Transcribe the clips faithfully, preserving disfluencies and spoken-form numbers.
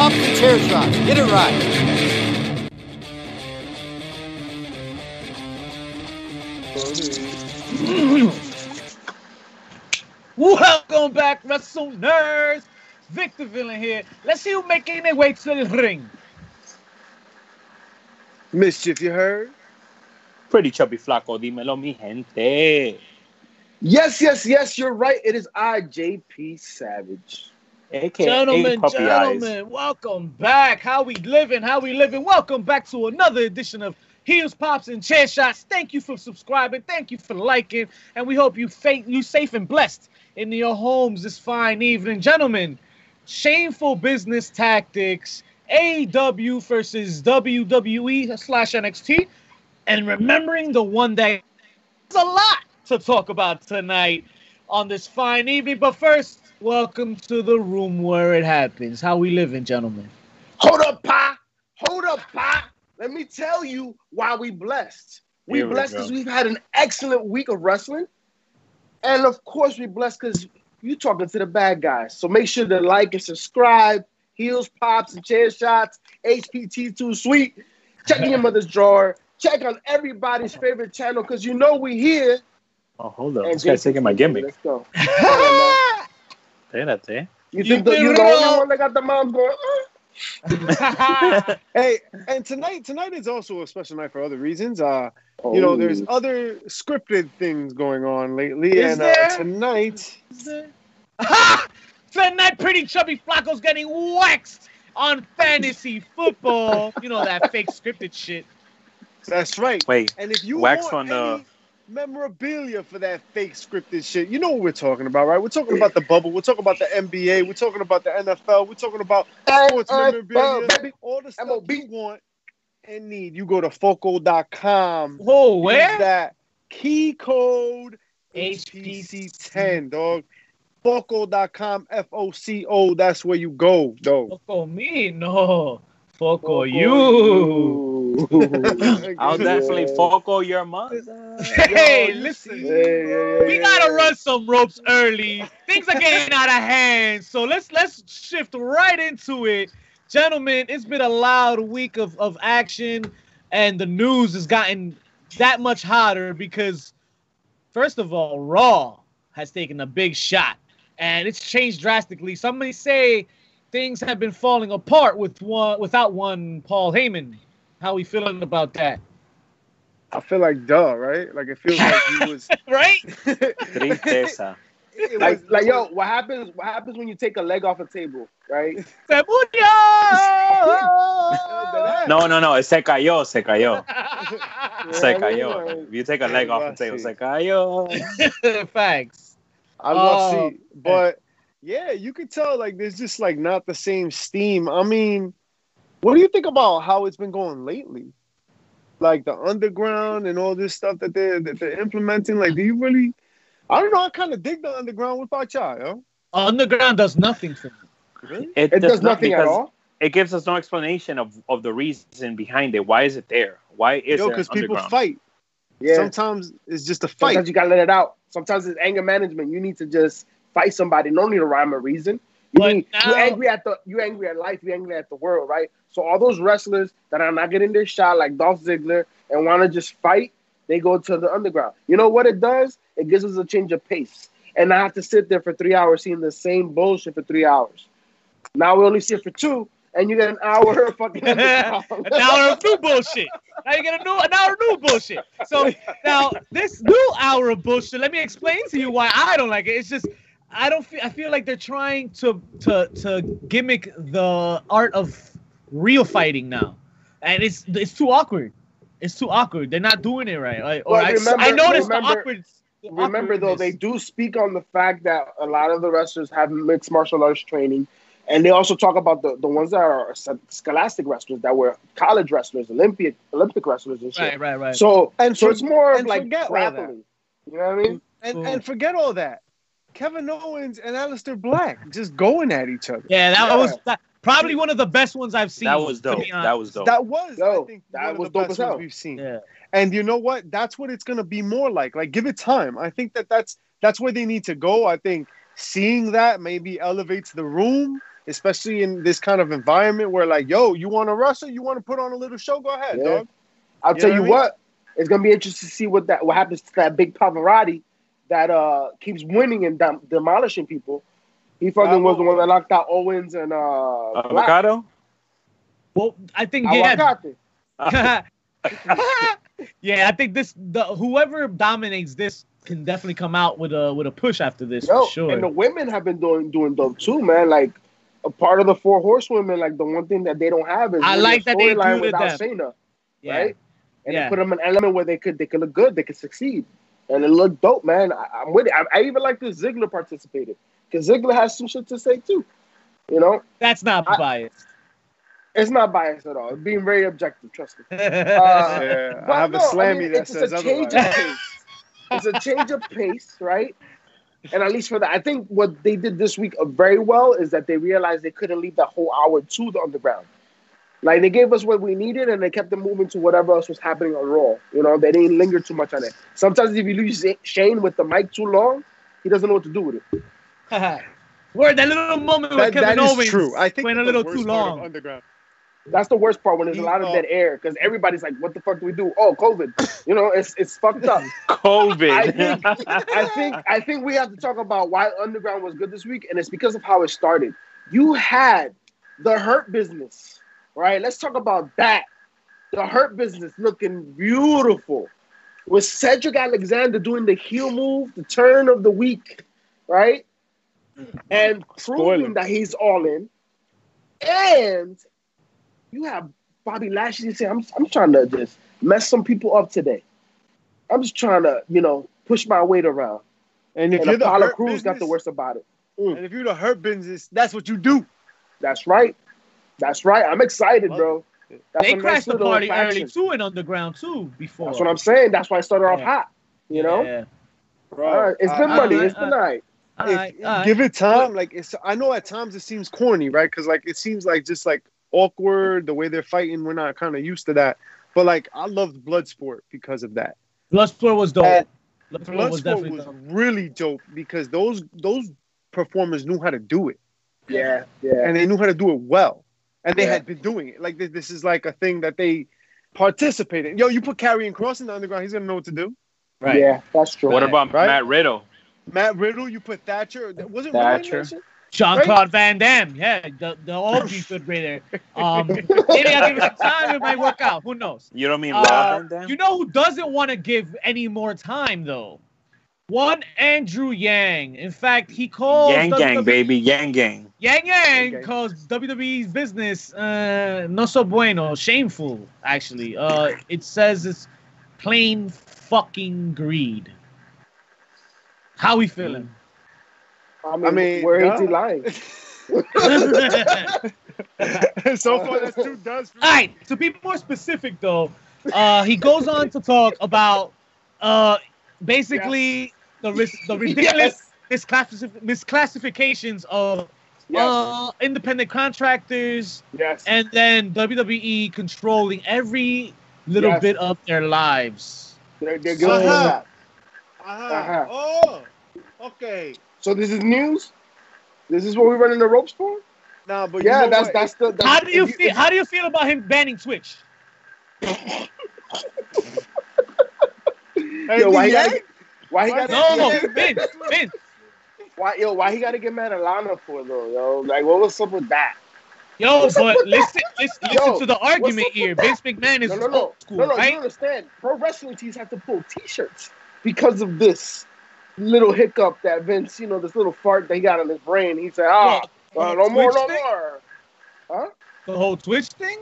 Pops, and Chair Shots. Get it right. Welcome back, Wrestle Nerds. Victor Villain here. Let's see who's making their way to the ring. Mischief, you heard? Pretty chubby flaco, dímelo, mi gente. Yes, yes, yes, you're right. It is I, J P Savage. A K A gentlemen, Puppy gentlemen, Eyes. Welcome back. How we living? How we living? Welcome back to another edition of Heels, Pops, and Chair Shots. Thank you for subscribing. Thank you for liking. And we hope you fa- you safe and blessed in your homes this fine evening. Gentlemen, shameful business tactics, A E W versus W W E slash N X T, and remembering the one that is a lot to talk about tonight on this fine evening. But first, welcome to the room where it happens. How we living, gentlemen? Hold up, Pa. Hold up, Pa. Let me tell you why we blessed. We, we blessed because we've had an excellent week of wrestling. And, of course, we blessed because you're talking to the bad guys. So make sure to like and subscribe. Heels, Pops, and Chair Shots. H P T two Sweet. Check in your mother's drawer. Check on everybody's favorite channel because you know we here. Oh, hold up. This guy's taking my gimmick. Let's go. Espérate. You think the, you're the only one that got the mom going, uh? Hey, and tonight tonight is also a special night for other reasons. Uh, oh. You know, there's other scripted things going on lately. Is and there? Uh, tonight... Is there? Tonight, Pretty Chubby Flacco's getting waxed on fantasy football. You know, that fake scripted shit. That's right. Wait, and if you waxed on the... Any- memorabilia for that fake scripted shit. You know what we're talking about, right? We're talking about the bubble. We're talking about the N B A. We're talking about the N F L. We're talking about sports uh, memorabilia. Uh, All the stuff M O B you want and need. You go to Foco dot com. Whoa, where? Use that key code H P C ten, dog. Foco dot com, F O C O. That's where you go, dog. Foco me? No. Foco, Foco you. you. I'll definitely yeah. Foco your month. Hey, listen, hey, yeah, yeah, we gotta run some ropes early. Things are getting out of hand, so let's let's shift right into it, gentlemen. It's been a loud week of, of action, and the news has gotten that much hotter because, first of all, Raw has taken a big shot, and it's changed drastically. Some may say things have been falling apart with one without one Paul Heyman. How we feeling about that? I feel like duh, right? Like it feels like he was right. Tristeza. It was, like, like yo, what happens? What happens when you take a leg off a table, right? no, no, no. Se cayó, se cayó, se cayó. If you take a leg off a table, se cayó. Facts. I love oh, see, but yeah, you could tell like there's just like not the same steam. I mean. What do you think about how it's been going lately? Like the underground and all this stuff that they're, that they're implementing? Like, do you really... I don't know. I kind of dig the underground. What about y'all, yo? Underground does nothing for me. Really? It, it does, does nothing at all? It gives us no explanation of, of the reason behind it. Why is it there? Why is yo, there because people fight. Yeah. Sometimes it's just a fight. Sometimes you got to let it out. Sometimes it's anger management. You need to just fight somebody. No need to rhyme or reason. You but mean, now, you're angry at the you angry at life, you're angry at the world, right? So all those wrestlers that are not getting their shot, like Dolph Ziggler, and want to just fight, they go to the underground. You know what it does? It gives us a change of pace, and I have to sit there for three hours seeing the same bullshit for three hours. Now we only sit for two, and you get an hour of fucking an hour of new bullshit. Now you get a new an hour of new bullshit. So now this new hour of bullshit. Let me explain to you why I don't like it. It's just. I don't feel. I feel like they're trying to to to gimmick the art of real fighting now, and it's it's too awkward. It's too awkward. They're not doing it right. Like, well, or I, remember, I noticed remember, the awkward. The remember, though, they do speak on the fact that a lot of the wrestlers have mixed martial arts training, and they also talk about the, the ones that are scholastic wrestlers that were college wrestlers, Olympic Olympic wrestlers, and shit. Right, right, right. So and so, so it's more of like grappling. You know what I mean? And cool. and forget all that. Kevin Owens and Aleister Black just going at each other. Yeah, that yeah. was that, probably one of the best ones I've seen. That was dope. That was dope. That was, dope. I think, that one was of the dope best as hell. Ones we've seen. Yeah. And you know what? That's what it's going to be more like. Like, give it time. I think that that's, that's where they need to go. I think seeing that maybe elevates the room, especially in this kind of environment where, like, yo, you want to wrestle? You want to put on a little show? Go ahead, yeah. dog. I'll you tell you what, I mean? what, it's going to be interesting to see what that what happens to that big Pavarotti that uh, keeps winning and dem- demolishing people. He fucking uh, was the one that knocked out Owens and uh, Avocado? Well, I think, yeah. yeah, I think this, the, whoever dominates this can definitely come out with a with a push after this, Yo, for sure. And the women have been doing doing dope too, man. Like, a part of the four horsewomen, like, the one thing that they don't have is I like that they included them. Cena, yeah. Right? And yeah. they put them in an element where they could they could look good, they could succeed, and it looked dope, man. I, I'm with it. I, I even like that Ziggler participated because Ziggler has some shit to say too. You know, that's not I, biased. It's not biased at all. It's being very objective, trust me. Uh, yeah, I have no, a slammy I mean, that says otherwise. It's a change of pace, right? And at least for that, I think what they did this week very well is that they realized they couldn't leave that whole hour to the underground. Like, they gave us what we needed, and they kept them moving to whatever else was happening on Raw. You know, they didn't linger too much on it. Sometimes if you lose Shane with the mic too long, he doesn't know what to do with it. Word, that little moment with Kevin Owens that is true. I think went a little too long. Underground. That's the worst part when there's a lot of dead air because everybody's like, what the fuck do we do? Oh, COVID. You know, it's it's fucked up. COVID. I think, I think I think we have to talk about why Underground was good this week, and it's because of how it started. You had The Hurt Business, right? Let's talk about that. The Hurt Business looking beautiful with Cedric Alexander doing the heel move, the turn of the week, right? And proving that he's all in. And you have Bobby Lashley saying, I'm I'm trying to just mess some people up today. I'm just trying to, you know, push my weight around. And if and you're the Apollo Hurt Crews business, got the worst about it. Mm. And if you're the Hurt Business, that's what you do. That's right. That's right. I'm excited, well, bro. That's they crashed nice the party early, too, in Underground, too, before. That's what I'm saying. That's why I started yeah. off hot, you know? Yeah. Bro, all right. It's been uh, money. Uh, it's uh, been uh, night. All right, if, all right. Give it time. Like, it's, I know at times it seems corny, right? Because, like, it seems like just, like, awkward, the way they're fighting, we're not kind of used to that. But, like, I loved Bloodsport because of that. Bloodsport was dope. Uh, Bloodsport, Bloodsport was, definitely was dope. really dope because those those performers knew how to do it. Yeah, yeah. And they knew how to do it well. And they yeah. had been doing it. Like, this, this is, like, a thing that they participated in. Yo, you put Karrion Kross in the Underground, he's going to know what to do. Right. Yeah, that's true. What about right? Matt Riddle? Matt Riddle, you put Thatcher. Was it Thatcher? Jean-Claude Van Damme, yeah, the the all be good right there. Um, they gotta give it some time; it might work out. Who knows? You don't mean uh, Van you know who doesn't want to give any more time though? One Andrew Yang. In fact, he calls Yang Yang baby Yang Yang. Yang Yang calls W W E's business uh, no so bueno, shameful. Actually, uh, it says it's plain fucking greed. How we feeling? Mm-hmm. I mean, I mean, where God. is he lying? So far, that's two does. All right, to be more specific, though, uh, he goes on to talk about uh, basically yeah. the the ridiculous yes. misclassif- misclassifications of yes. uh, independent contractors, yes. and then W W E controlling every little yes. bit of their lives. They're, they're good uh-huh. with that. Uh-huh. Uh-huh. Oh, okay. So this is news. This is what we're running the ropes for. Nah, but yeah, you know that's what? that's the. That's, how do you, you feel? You, how do you feel about him banning Twitch? hey, yo, why he got? Why he got? No, Vince, Vince. Why yo? Why he got to get mad at Lana for though? Yo, like what was up with that? Yo, what's but listen, listen, yo, listen to the argument here. Vince McMahon is no, no, no. old school, no, no, right? You understand? Pro wrestling teams have to pull T-shirts because of this little hiccup that Vince, you know, this little fart they got in his brain. He said, "Ah, oh, uh, no Twitch more, no thing? more." Huh? The whole Twitch thing?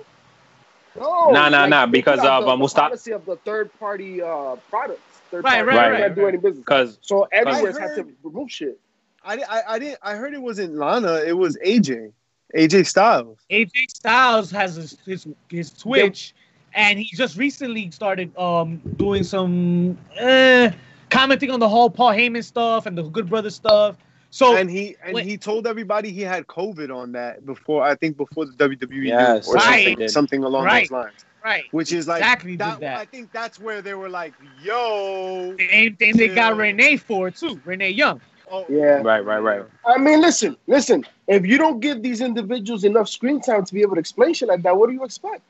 No, nah, nah, like, nah. Because of the, um, the policy of the third-party uh, products. Third right, party, right, right. Not do any business. Because so everywhere has to remove shit. I, I, I didn't. I heard it wasn't Lana. It was A J. A J Styles. A J Styles has his his, his Twitch, yeah. and he just recently started um doing some. Uh, Commenting on the whole Paul Heyman stuff and the Good Brother stuff. So and he and wait. he told everybody he had COVID on that before I think before the W W E yes, or right. something, something along right. those lines. Right. Which is like exactly that, that. I think that's where they were like, yo. Same thing they got Renee for too, Renee Young. Oh, yeah. Right, right, right. I mean, listen, listen. If you don't give these individuals enough screen time to be able to explain shit like that, what do you expect?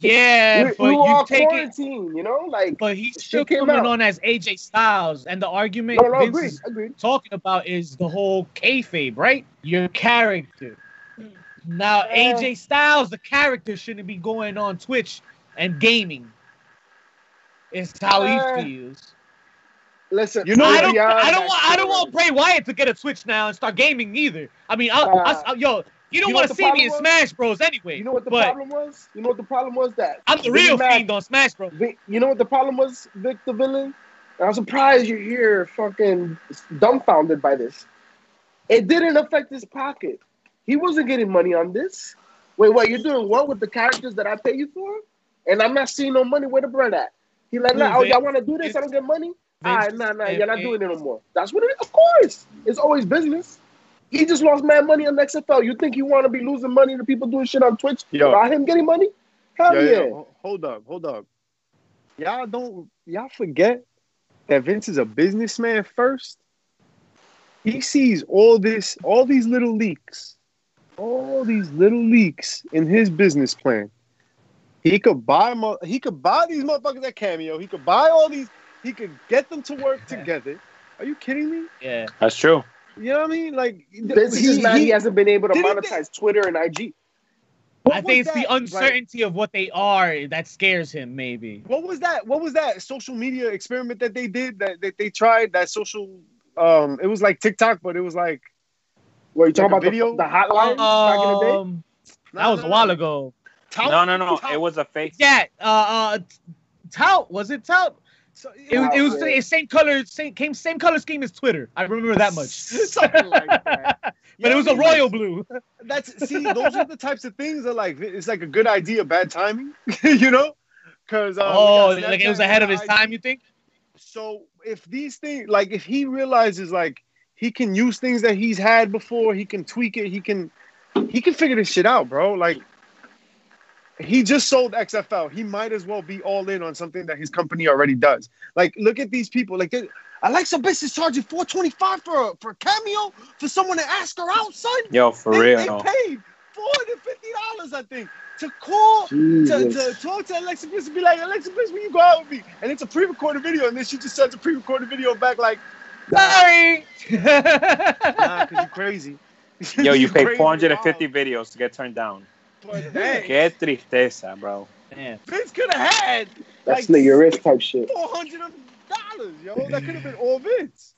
Yeah, but you all take quarantine, it, you know, like. But he's still coming out on as A J Styles, and the argument no, no, Vince agreed, is agreed. talking about is the whole kayfabe, right? Your character. Now, uh, A J Styles, the character, shouldn't be going on Twitch and gaming. It's how uh, he feels. Listen, you know, I don't, I don't want, I don't want Bray Wyatt to get a Twitch now and start gaming either. I mean, I, uh, I, I, yo. You don't you know want to see me in was? Smash Bros. Anyway. You know what the problem was? You know what the problem was? That I'm the real Mac, fiend on Smash Bros. Vic, you know what the problem was, Vic the Villain? And I'm surprised you're here fucking dumbfounded by this. It didn't affect his pocket. He wasn't getting money on this. Wait, what? You're doing what with the characters that I pay you for? And I'm not seeing no money. Where the bread at? He like, nah, oh, y'all want to do this? I don't get money? All right, nah, nah, you're not doing it no more. That's what it is. Of course. It's always business. He just lost mad money on X F L. You think you want to be losing money to people doing shit on Twitch yo. without him getting money? Hell yo, yeah. Yo, hold up, hold up. Y'all don't, y'all forget that Vince is a businessman first. He sees all this, all these little leaks, all these little leaks in his business plan. He could buy, he could buy these motherfuckers at Cameo. He could buy all these, he could get them to work together. Are you kidding me? Yeah, that's true. You know what I mean? Like, this he, is not, he, he hasn't been able to monetize they, Twitter and I G. I think it's that? the uncertainty like, of what they are that scares him, maybe. What was that? What was that social media experiment that they did, that, that they tried, that social... Um, it was like TikTok, but it was like... What, you talking like about video? The, the hotline um, back in the day? That no, was no, a while no. ago. Tout? No, no, no. Tout. It was a fake... Yeah. Uh, uh, Tout. Was it Tout? So it, wow, it was the same color, same came same color scheme as Twitter. I remember that much. Something like that. But yeah, it was a royal blue. That's see, those are the types of things that like it's like a good idea, bad timing. You know, because um, oh, like it was ahead of his time. You think? So if these things, like if he realizes like he can use things that he's had before, he can tweak it. He can he can figure this shit out, bro. Like. He just sold X F L. He might as well be all in on something that his company already does. Like, look at these people. Like, Alexa Bliss is charging four twenty-five for a, for a cameo for someone to ask her out, son. Yo, for they, real. They paid four hundred fifty dollars, I think, to call, to, to talk to Alexa Bliss and be like, Alexa Bliss, will you go out with me? And it's a pre-recorded video. And then she just sends a pre-recorded video back like, sorry. Nah, because you're crazy. Yo, you paid four hundred fifty wow. videos to get turned down. Qué tristeza, bro. Damn. Vince could have had that's like your wrist type shit. Four hundred dollars, yo. That could have been all Vince.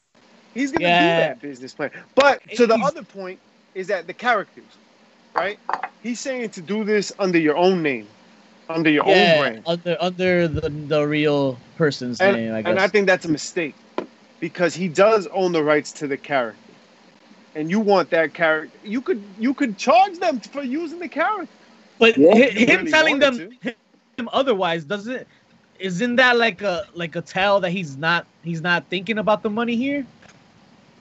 He's gonna yeah. do that business plan. But to so the other point is that the characters, right? He's saying to do this under your own name, under your yeah, own brand, under under the the real person's and, name. I guess. And I think that's a mistake because he does own the rights to the character. And you want that character? You could you could charge them for using the character. But yeah, him really telling them to. him otherwise doesn't isn't that like a like a tell that he's not he's not thinking about the money here?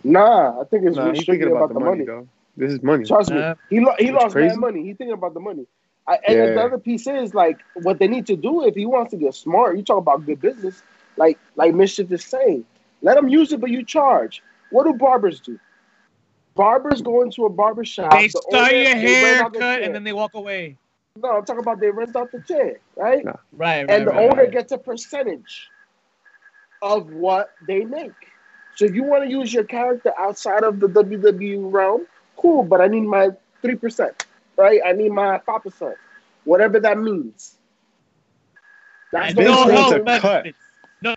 Nah, I think it's nah, really thinking about, about the money. money. Though. This is money. Trust nah. me, he lo he lost that money. He's thinking about the money. I, and yeah. the other piece is like what they need to do if he wants to get smart. You talk about good business, like like Mischief is saying, let him use it, but you charge. What do barbers do? Barbers go into a barber shop. They the start owner, your haircut hair. and then they walk away. No, I'm talking about they rent out the chair, right? No. Right, right. And the right, owner right. gets a percentage of what they make. So if you want to use your character outside of the W W E realm, cool, but I need my three percent, right? I need my five percent, whatever that means. That's the no health benefits. Cut.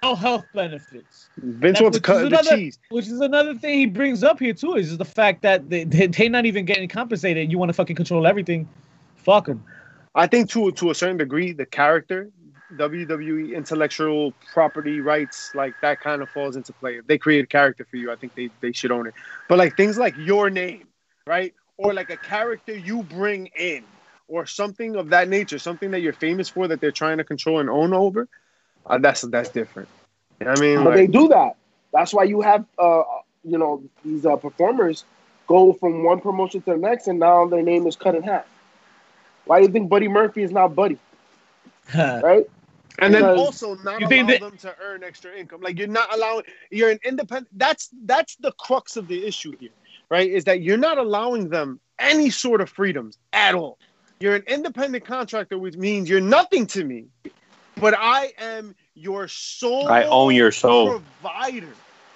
No health benefits. Vince wants to cut another, the cheese. Which is another thing he brings up here, too, is the fact that they, they, they're not even getting compensated. You want to fucking control everything. Fuck them. I think, to, to a certain degree, the character, W W E, intellectual property rights, like, that kind of falls into play. If they create a character for you, I think they, they should own it. But, like, things like your name, right? Or, like, a character you bring in or something of that nature, something that you're famous for that they're trying to control and own over, uh, that's that's different. I mean, but like, they do that. That's why you have, uh, you know, these uh, performers go from one promotion to the next, and now their name is cut in half. Why do you think Buddy Murphy is not Buddy? Right? And then also not allow that- them to earn extra income. Like, you're not allowing – you're an independent – that's that's the crux of the issue here, right, is that you're not allowing them any sort of freedoms at all. You're an independent contractor, which means you're nothing to me, but I am your sole I own your soul. provider.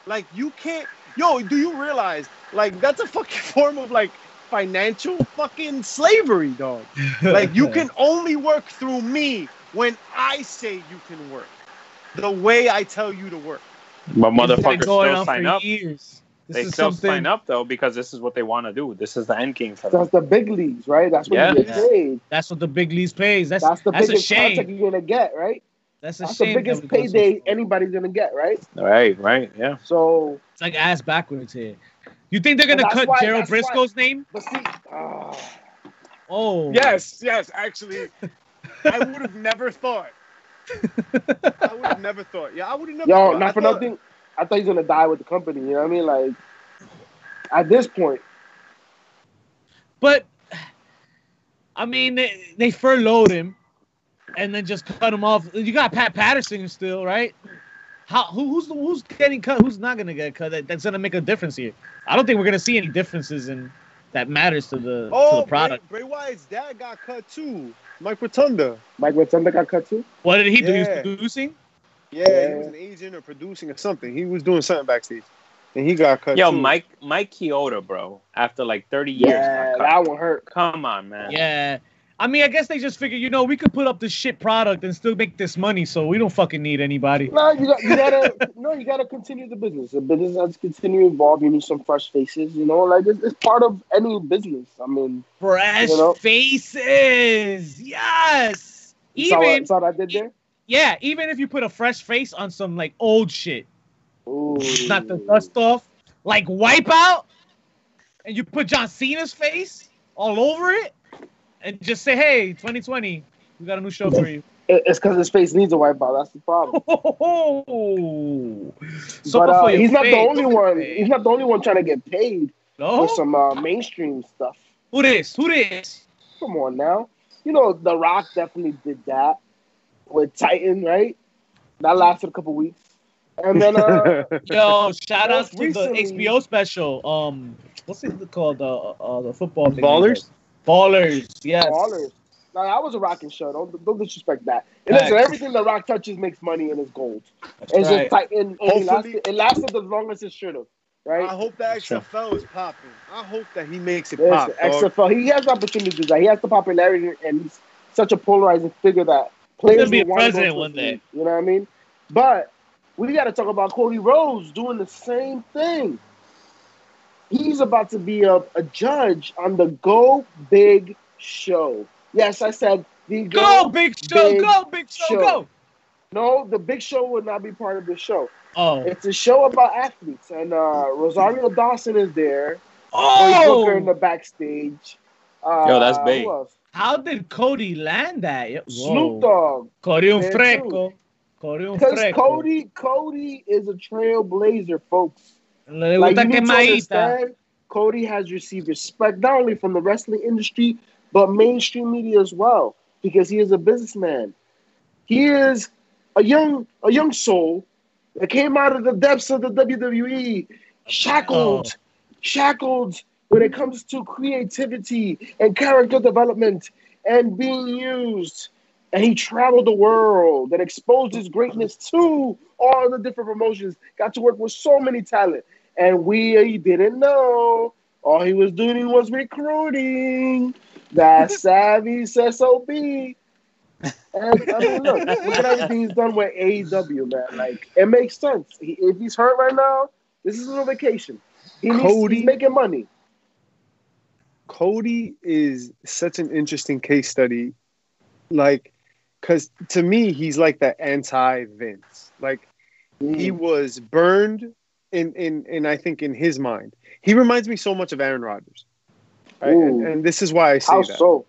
Like, you can't – yo, do you realize, like, that's a fucking form of, like, financial fucking slavery, dog. Like, you can only work through me when I say you can work the way I tell you to work. But motherfuckers still sign up. Years. They still something... sign up, though, because this is what they want to do. This is the end game for them. That's the big leagues, right? That's what yeah. you get paid. That's what the big leagues pays. That's, that's the that's biggest contract you're going to get, right? That's, a that's shame the biggest that payday go anybody's going to get, right? Right, right, yeah. So it's like ass backwards here. You think they're going to cut why, Gerald Briscoe's why. name? But see, uh, oh. Yes, yes, actually. I would have never thought. I would have never thought. Yeah, I would have never Yo, thought. Yo, not I for thought... nothing. I thought he was going to die with the company. You know what I mean? Like, at this point. But, I mean, they, they furloughed him and then just cut him off. You got Pat Patterson still, right? How who, Who's the, who's getting cut? Who's not going to get cut? That, that's going to make a difference here. I don't think we're going to see any differences in that matters to the, oh, to the product. Bray, Bray Wyatt's dad got cut, too. Mike Rotunda. Mike Rotunda got cut, too? What did he do? Yeah. He was producing? Yeah, yeah, he was an agent or producing or something. He was doing something backstage. And he got cut, Yo, too. Mike Mike Chioda, bro, after like thirty years. Yeah, that one hurt. Come on, man. Yeah. I mean, I guess they just figured, you know, we could put up this shit product and still make this money, so we don't fucking need anybody. No, you got, you gotta, no, you gotta continue the business. The business has to continue evolving. You need some fresh faces, you know? Like, it's, it's part of any business. I mean... Fresh you know? faces! Yes! You even... Saw what, saw what I did there? Yeah, even if you put a fresh face on some, like, old shit. Ooh. Not the dust off. Like, Wipeout? And you put John Cena's face all over it? And just say, hey, twenty twenty, we got a new show for you. It's because his face needs a wipeout. That's the problem. Oh, so but, uh, he's not paid. the only Don't one. He's not the only one trying to get paid no? for some uh, mainstream stuff. Who this? Who this? Come on now. You know, The Rock definitely did that with Titan, right? That lasted a couple weeks. And then, uh, yo, shout out to recently, the H B O special. Um, what's it called? The uh, uh, the football thing. Ballers. Ballers, yes. Ballers. Now, that was a rocking show. Don't, don't disrespect that. And listen, everything The Rock touches makes money and is gold. That's it's right. just tight. And, and it, lasted, it lasted as long as it should have, right? I hope that X F L is popping. I hope that he makes it listen, pop. X F L, he has opportunities. Like, he has the popularity, and he's such a polarizing figure that players be want president to go one day. You know what I mean? But we got to talk about Cody Rhodes doing the same thing. He's about to be a, a judge on the Go Big Show. Yes, I said the Go, go Big Show. Big go Big Show. show. Go. No, the Big Show would not be part of the show. Oh, it's a show about athletes, and uh, Rosario Dawson is there. Oh, Booker in the backstage. Uh, Yo, that's big. How did Cody land that? Whoa. Snoop Dogg. Cody un freco. Cody un freco. Because Cody, Cody is a trailblazer, folks. Like, you need to understand, Cody has received respect not only from the wrestling industry, but mainstream media as well, because he is a businessman. He is a young a young soul that came out of the depths of the W W E, shackled, oh. shackled when it comes to creativity and character development and being used. And he traveled the world and exposed his greatness to all the different promotions. Got to work with so many talent. And we didn't know. All he was doing was recruiting. That savvy S O B. And I mean, look, look at everything he's done with A E W, man. Like, it makes sense. He, if he's hurt right now, this is a vacation. He needs, Cody, he's making money. Cody is such an interesting case study. Like, because to me, he's like the anti-Vince. Like, mm. he was burned in, in, in, I think, in his mind. He reminds me so much of Aaron Rodgers. Right? And, and this is why I say How that. So?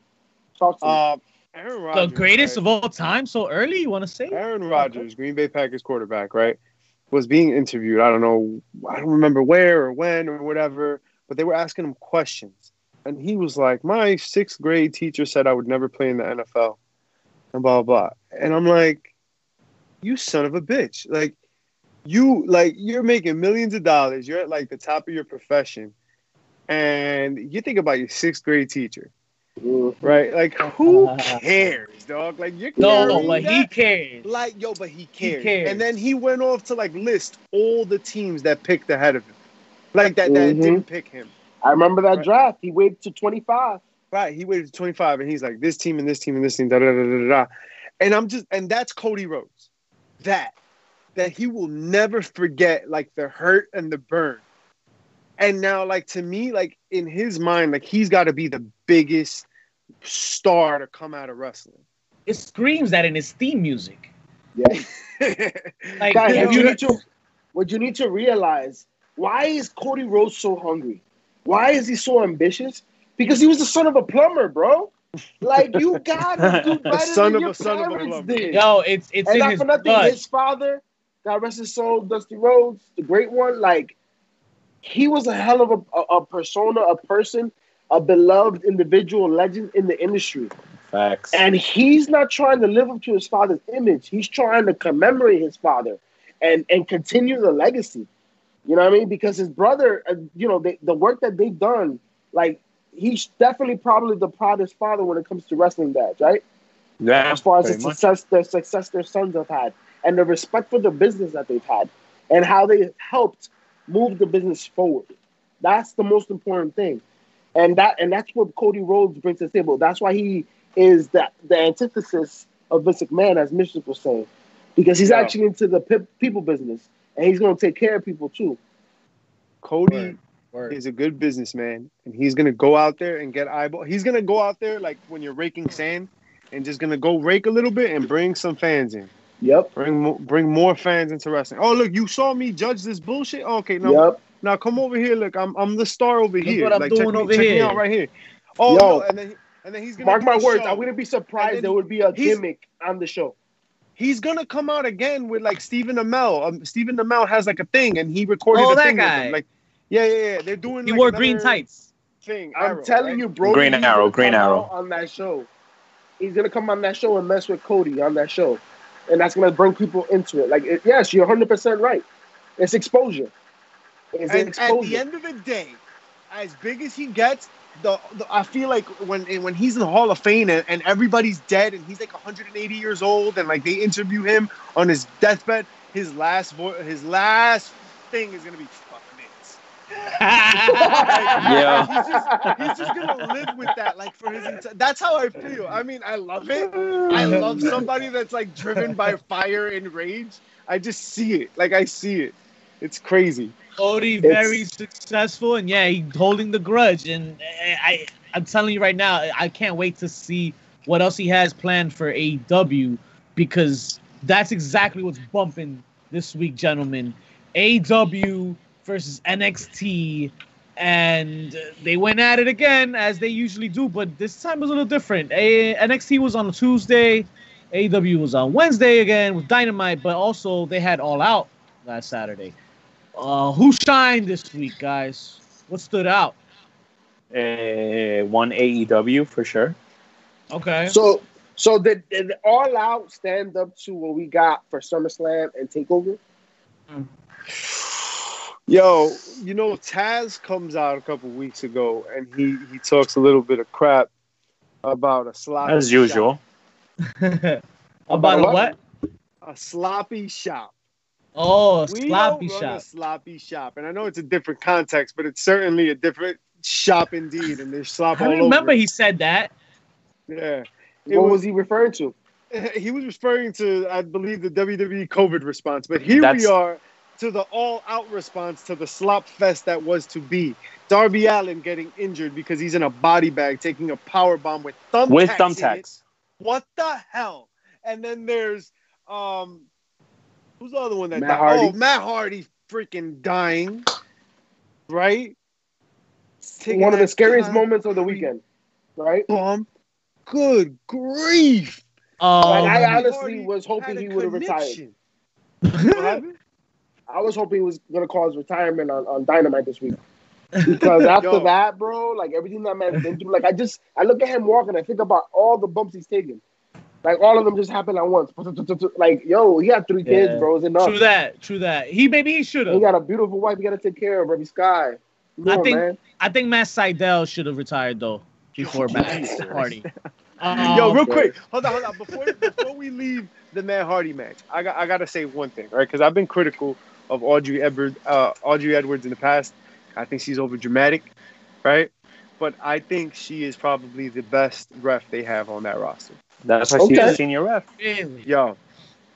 Talk to uh, Aaron Rodgers, the greatest right? of all time so early, you want to say? Aaron Rodgers, Green Bay Packers quarterback, right, was being interviewed. I don't know. I don't remember where or when or whatever. But they were asking him questions. And he was like, my sixth grade teacher said I would never play in the N F L. And blah, blah, blah. And I'm like, you son of a bitch. Like, you, like, you're making millions of dollars. You're at, like, the top of your profession. And you think about your sixth grade teacher, right? Like, who cares, dog? Like, you're no, no, but that? He cares. Like, yo, but he cares. he cares. And then he went off to, like, list all the teams that picked ahead of him. Like, that, mm-hmm. that didn't pick him. I remember that right. draft. He waited to twenty-five. Right, he waited to twenty-five, and he's like, this team and this team and this team, da da da da da. And I'm just, and that's Cody Rhodes. That, that he will never forget, like, the hurt and the burn. And now, like, to me, like, in his mind, like, he's got to be the biggest star to come out of wrestling. It screams that in his theme music. Yeah. Like, guys, you know, you need to, what you need to realize, why is Cody Rhodes so hungry? Why is he so ambitious? Because he was the son of a plumber, bro. Like, you gotta do better son than of your a, son parents of a did. Yo, it's it's and in not his for nothing. Blood. His father, God rest his soul, Dusty Rhodes, the great one. Like, he was a hell of a, a, a persona, a person, a beloved individual, legend in the industry. Facts. And he's not trying to live up to his father's image. He's trying to commemorate his father and and continue the legacy. You know what I mean? Because his brother, uh, you know, they, the work that they've done, like, he's definitely probably the proudest father when it comes to wrestling dads, right? Yeah, as far as the success, the success their sons have had and the respect for the business that they've had and how they helped move the business forward. That's the most important thing. And that and that's what Cody Rhodes brings to the table. That's why he is the, the antithesis of Vince McMahon, as Mitch was saying, because he's yeah. actually into the pe- people business. And he's going to take care of people, too. Cody Word. Word. Is a good businessman, and he's going to go out there and get eyeball. He's going to go out there, like, when you're raking sand, and just going to go rake a little bit and bring some fans in. Yep. Bring bring more fans into wrestling. Oh, look, you saw me judge this bullshit? Okay, now, yep. now come over here. Look, I'm I'm the star over look here. What I'm like, doing check over me, here. Check me out right here. Oh, no, and then, and then he's going to mark my words. I wouldn't be surprised there would be a gimmick on the show. He's going to come out again with, like, Stephen Amell. Um, Stephen Amell has, like, a thing, and he recorded oh, a thing that guy. With him. Like, yeah, yeah, yeah. They're doing, he like, wore green tights. Thing. Arrow, I'm telling right? you, bro. Green Arrow, Green Arrow. On that show. He's going to come on that show and mess with Cody on that show. And that's going to bring people into it. Like, it, yes, you're one hundred percent right. It's exposure. It's and exposure. At the end of the day, as big as he gets, the, the I feel like when when he's in the Hall of Fame and, and everybody's dead and he's like one hundred eighty years old and like they interview him on his deathbed, his last vo- his last thing is gonna be fucking it. Yeah, he's just, he's just gonna live with that like for his. Enti- that's how I feel. I mean, I love it. I love somebody that's like driven by fire and rage. I just see it. Like I see it. It's crazy. Cody very it's, successful, and yeah, he's holding the grudge. And I, I'm telling you right now, I can't wait to see what else he has planned for A E W because that's exactly what's bumping this week, gentlemen. A E W versus N X T, and they went at it again as they usually do, but this time was a little different. A- N X T was on a Tuesday, A E W was on Wednesday again with Dynamite, but also they had All Out last Saturday. Uh, who shined this week, guys? What stood out? Uh, one A E W for sure. Okay. So, so did, did All Out stand up to what we got for SummerSlam and Takeover? Mm. Yo, you know, Taz comes out a couple weeks ago, and he he talks a little bit of crap about a sloppy as usual. Shop. about about what? what? A sloppy shop. Oh, a sloppy shop. We don't run a sloppy shop. And I know it's a different context, but it's certainly a different shop indeed. And there's slop all over. I remember he said that. Yeah. What was he referring to? He was referring to, I believe, the W W E COVID response. But here we are to the all-out response to the slop fest that was to be. Darby Allin getting injured because he's in a body bag taking a power bomb with thumbtacks. With thumbtacks. What the hell? And then there's... um. Who's the other one that Matt died? Hardy. Oh, Matt Hardy freaking dying, right? Taking one of the scariest time. moments of the weekend, right? Um, good grief. Um, like, I honestly Hardy was hoping he would have retired. I was hoping he was going to cause retirement on, on Dynamite this week. Because after Yo. that, bro, like everything that man's been through, like I just, I look at him walking, I think about all the bumps he's taken. Like, all of them just happened at once. Like, yo, he had three kids, yeah. bro. It's enough. True that. True that. He Maybe he should have. He got a beautiful wife he got to take care of, baby Sky. Come I on, think man. I think Matt Sydal should have retired, though, before Matt Hardy. Uh, yo, real okay. quick. Hold on, hold on. Before, before we leave the Matt Hardy match, I got, I got to say one thing, right? Because I've been critical of Audrey, Edward, uh, Audrey Edwards in the past. I think she's overdramatic, right? But I think she is probably the best ref they have on that roster. That's why okay. she's a senior ref. Really? Yo,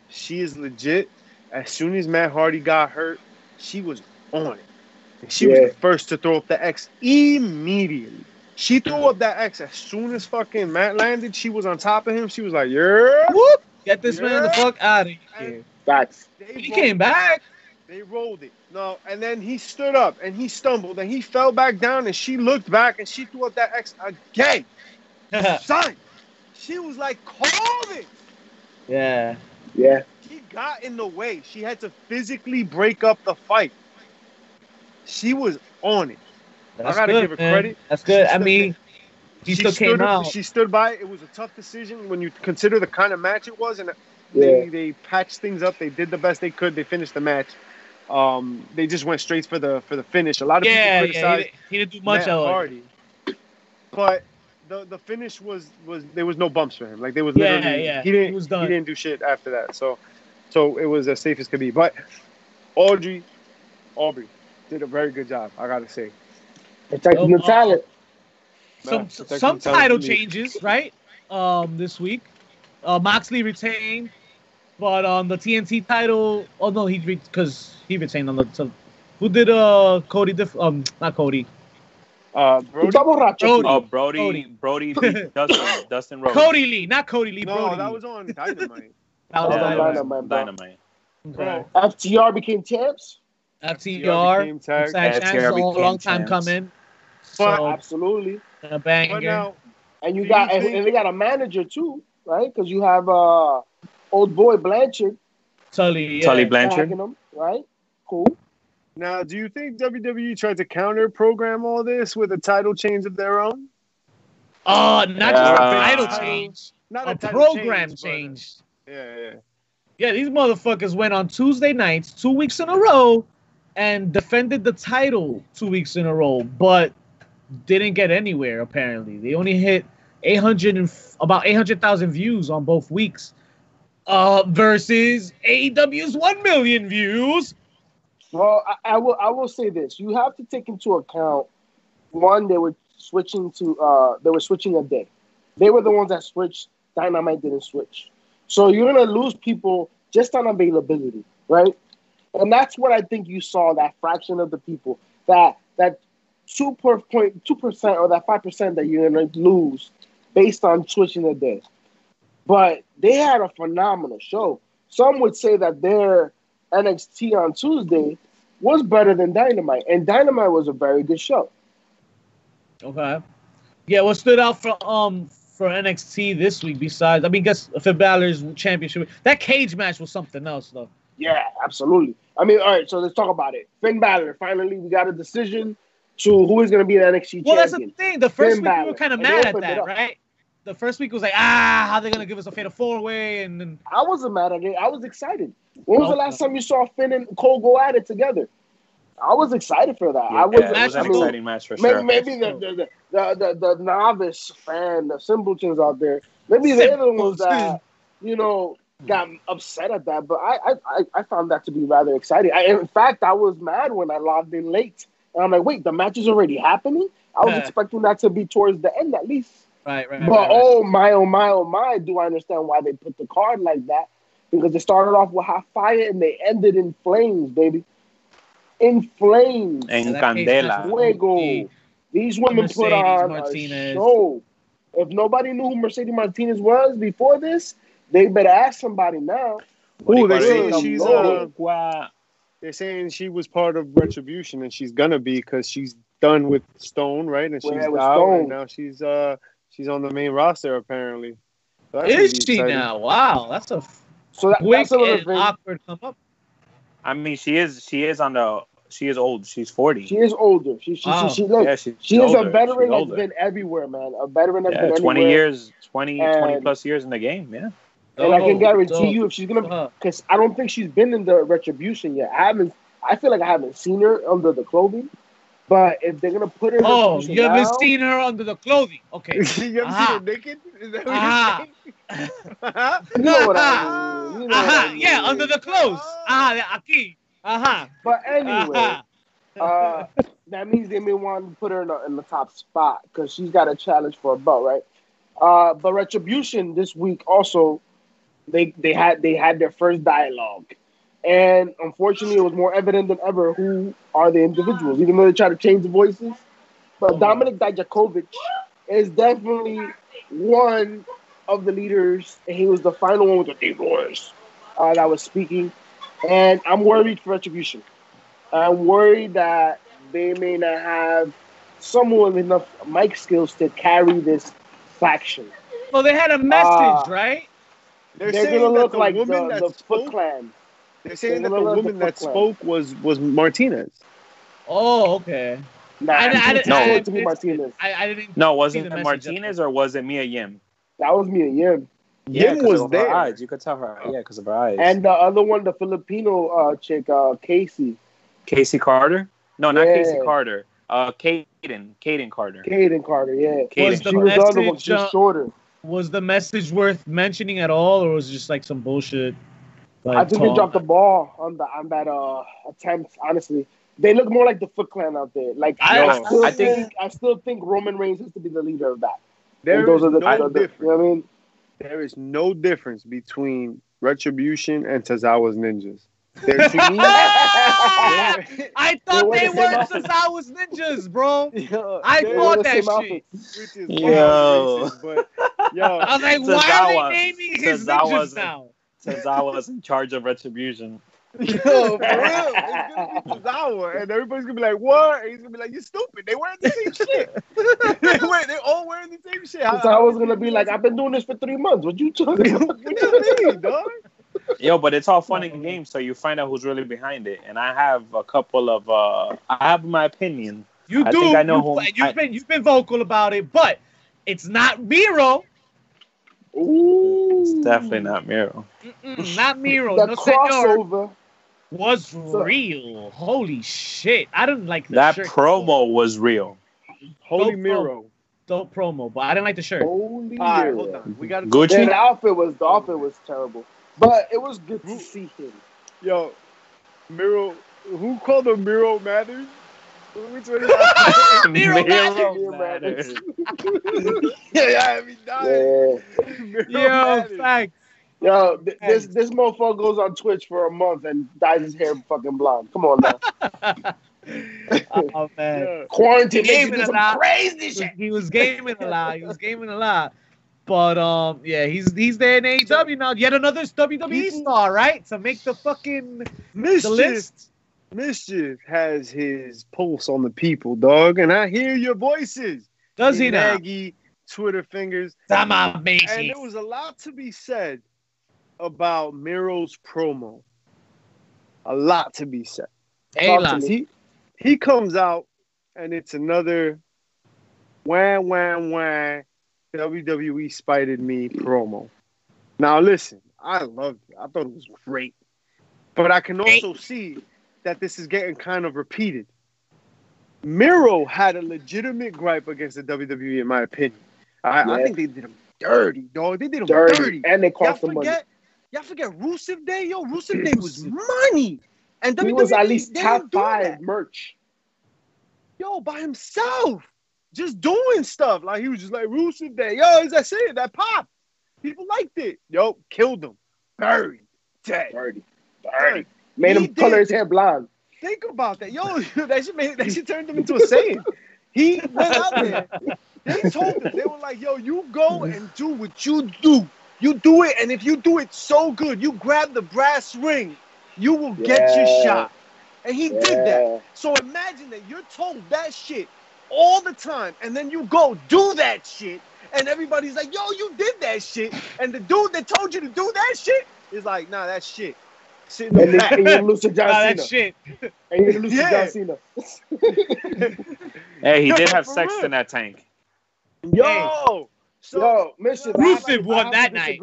she is legit. As soon as Matt Hardy got hurt, she was on it. And she yeah. was the first to throw up the X immediately. She threw up that X as soon as fucking Matt landed. She was on top of him. She was like, yeah. Whoop. Get this yeah. man the fuck out of here. Facts. He came back. They rolled it. No, and then he stood up, and he stumbled, and he fell back down, and she looked back, and she threw up that X again. Son, she was like, call it. Yeah. Yeah. She got in the way. She had to physically break up the fight. She was on it. That's I got to give her man. credit. That's good. I mean, she, she still came up, out. She stood by it. It was a tough decision when you consider the kind of match it was, and yeah. they, they patched things up. They did the best they could. They finished the match. Um, they just went straight for the for the finish. A lot of yeah, people criticized yeah, he, he didn't do much Matt Hardy, but the the finish was was there was no bumps for him. Like there was yeah, literally yeah. he didn't he, was done. he didn't do shit after that. So so it was as safe as could be. But Audrey Aubrey did a very good job. I gotta say, protecting the talent. Some nah, some title changes right um this week. Uh, Moxley retained. But on the T N T title, oh no, he because he retained on the. So who did uh Cody? Diff, um, not Cody. Uh, Brody. Brody. Oh, Brody. Brody. Brody Dustin. Dustin Rhodes. Cody Lee, not Cody Lee. No, Brody. That was on Dynamite. that was yeah, Dynamite. Dynamite. Dynamite. Okay. Bro. F T R became champs. F T R became champs. F T R became a long time coming. But so, absolutely. A banger. But now, and you got you and, and they got a manager too, right? Because you have uh. Old boy Blanchard. Tully, yeah. Tully Blanchard. Him, right? Cool. Now, do you think W W E tried to counter-program all this with a title change of their own? Oh, not yeah. just a title change. Not a, a title program change. change. But, yeah, yeah. Yeah, these motherfuckers went on Tuesday nights, two weeks in a row, and defended the title two weeks in a row, but didn't get anywhere, apparently. They only hit eight hundred and f- about eight hundred thousand views on both weeks. Uh, versus A E W's one million views. Well, I, I will. I will say this: you have to take into account one. They were switching to. Uh, they were switching a day. They were the ones that switched. Dynamite didn't switch, so you're gonna lose people just on availability, right? And that's what I think you saw. That fraction of the people that that two point two percent or that five percent that you're gonna lose based on switching a day. But they had a phenomenal show. Some would say that their N X T on Tuesday was better than Dynamite, and Dynamite was a very good show. Okay, yeah. What stood out for um for N X T this week, besides, I mean, guess for Ballers championship, that cage match was something else, though. Yeah, absolutely. I mean, all right. So let's talk about it. Finn Balor finally, we got a decision to who is going to be the N X T well, champion. Well, that's the thing. The first Finn week Balor. We were kind of mad at that, right? The first week was like, ah, how they gonna give us a fatal four way? And then I wasn't mad at it. I was excited. When was oh, the last no. time you saw Finn and Cole go at it together? I was excited for that. Yeah, I was, yeah, it was an I mean, exciting match for maybe, sure. Maybe the the, the the the novice fan, the simpletons out there, maybe they're the ones that you know got upset at that. But I I, I found that to be rather exciting. I, in fact, I was mad when I logged in late, and I'm like, wait, the match is already happening. I was yeah. expecting that to be towards the end at least. Right, right, but right, right. oh my, oh my, oh my! Do I understand why they put the card like that? Because they started off with hot fire and they ended in flames, baby. In flames. En candela. Fuego. These women Mercedes put on Martinez. A show. If nobody knew who Mercedes Martinez was before this, they better ask somebody now. Ooh, they're saying she's uh, wow. They're saying she was part of Retribution, and she's gonna be because she's done with Stone, right? And she's well, out, Stone. And now she's uh. She's on the main roster, apparently. So is she exciting. Now? Wow, that's a so that, quick that's a and awkward come up. I mean, she is. She is on the She is old. She's forty. She is older. She she wow. she, she, look, yeah, she's she is older. A veteran that's been everywhere, man. A veteran that's yeah, been twenty anywhere. years, twenty, and, twenty plus years in the game, yeah. And oh, I can guarantee oh, you, if she's gonna, because I don't think she's been in the Retribution yet. I haven't. I feel like I haven't seen her under the clothing. But if they're gonna put her, oh, you haven't now, seen her under the clothing, okay? You haven't uh-huh. seen her naked? Is that what uh-huh. you're uh-huh. You know what I mean? You know uh-huh. what I mean. Yeah, under the clothes. Ah, uh-huh. aquí. Uh-huh. But anyway, uh-huh. uh, that means they may want to put her in the, in the top spot because she's got a challenge for a belt, right? Uh, but Retribution this week also, they they had they had their first dialogue. And unfortunately, it was more evident than ever who are the individuals, even though they try to change the voices. But Dominic Dijakovic is definitely one of the leaders, and he was the final one with the deep voice uh, that was speaking. And I'm worried for Retribution. I'm worried that they may not have someone with enough mic skills to carry this faction. Well, they had a message, uh, right? They're, they're going to look like the, the Foot Clan. They're saying that the woman that spoke was, was Martinez. Oh, okay. Nah, I, I, I, no, it to be Martinez. I, I didn't. No, wasn't it Martinez or was it Mia Yim? That was Mia Yim. Yeah, Yim was there. Her eyes. You could tell her. Oh. Yeah, because of her eyes. And the other one, the Filipino uh, chick, uh, Casey. Casey Carter? No, not yeah. Casey Carter. Uh, Caden. Caden Carter. Caden Carter. Yeah. Caden was the she message, was the other one. She was shorter. Was the message worth mentioning at all, or was it just like some bullshit? Like I think tall. They dropped the ball on the on that uh, attempt. Honestly, they look more like the Foot Clan out there. Like I, I, still, I think, think I still think Roman Reigns has to be the leader of that. There those is are the, no the, difference. You know what I mean? There is no difference between Retribution and Tazawa's Ninjas. They're two I thought they, they were Tazawa's Ninjas, bro. Yo, I thought that shit. Which is yo. Racist, but, yo, I was like, Tazawa, why are they naming his Tazawa's ninjas now? Tozawa's in charge of Retribution. Yo, for real. It's going to be Tozawa. And everybody's going to be like, what? And he's going to be like, you're stupid. They wearing the same shit. they wear, They're all wearing the same shit. Tozawa's going to be like, I've been doing this for three months. What you talking about? What you mean, dog? Yo, but it's all fun and games, so you find out who's really behind it. And I have a couple of, uh, I have my opinion. You I do. Think I know who you've, I, been, you've been vocal about it, but it's not Miro. Ooh. It's definitely not Miro. Mm-mm, not Miro. The no crossover was real. Holy shit! I didn't like the that shirt. Promo was real. Holy dope Miro, dope promo, but I didn't like the shirt. Holy right, Miro, hold on. We got Gucci. The outfit was the outfit was terrible, but it was good to see him. Yo, Miro, who called him Miro Matters? Which one is that? Miro Matters. Yeah, I mean, yeah. Yo, facts. Yo, th- this this mofo goes on Twitch for a month and dyes his hair fucking blonde. Come on now. Oh man, yeah. Quarantine gaming a lot. Crazy shit. He was gaming a lot. He was gaming a lot. But um, yeah, he's he's there in A E W now. Yet another W W E star, right? To make the fucking Mischief. The list. Mischief has his pulse on the people, dog, and I hear your voices. Does he now? Maggie, Twitter fingers. I'm amazing. And there was a lot to be said about Miro's promo. A lot to be said. A lot. He, he comes out, and it's another wah, wah, wah, W W E spited me promo. Now, listen, I loved it. I thought it was great. But I can also great. see that this is getting kind of repeated. Miro had a legitimate gripe against the W W E, in my opinion. I, yeah. I think they did him dirty, dog. They did him dirty. dirty. And they cost him money. Y'all forget Rusev Day? Yo, Rusev Day was money. And W W E, he was at least top five merch. Yo, by himself. Just doing stuff. Like, he was just like, Rusev Day. Yo, is that shit? That pop. People liked it. Yo, killed him. Dirty. Dead. Dirty. Dirty. Made he him did. color his hair blonde. Think about that. Yo, that shit, made, that shit turned him into a saying. He went out there. They told him. They were like, yo, you go and do what you do. You do it, and if you do it so good, you grab the brass ring, you will yeah. get your shot. And he yeah. did that. So imagine that you're told that shit all the time, and then you go do that shit, and everybody's like, yo, you did that shit. And the dude that told you to do that shit is like, nah, that's shit. sitting and, they, and you're going to lose to John Cena. That shit. And you're going to lose yeah. to John Cena. Hey, he did have sex in that tank. Yo! So, yo, Mister Rusev won that night.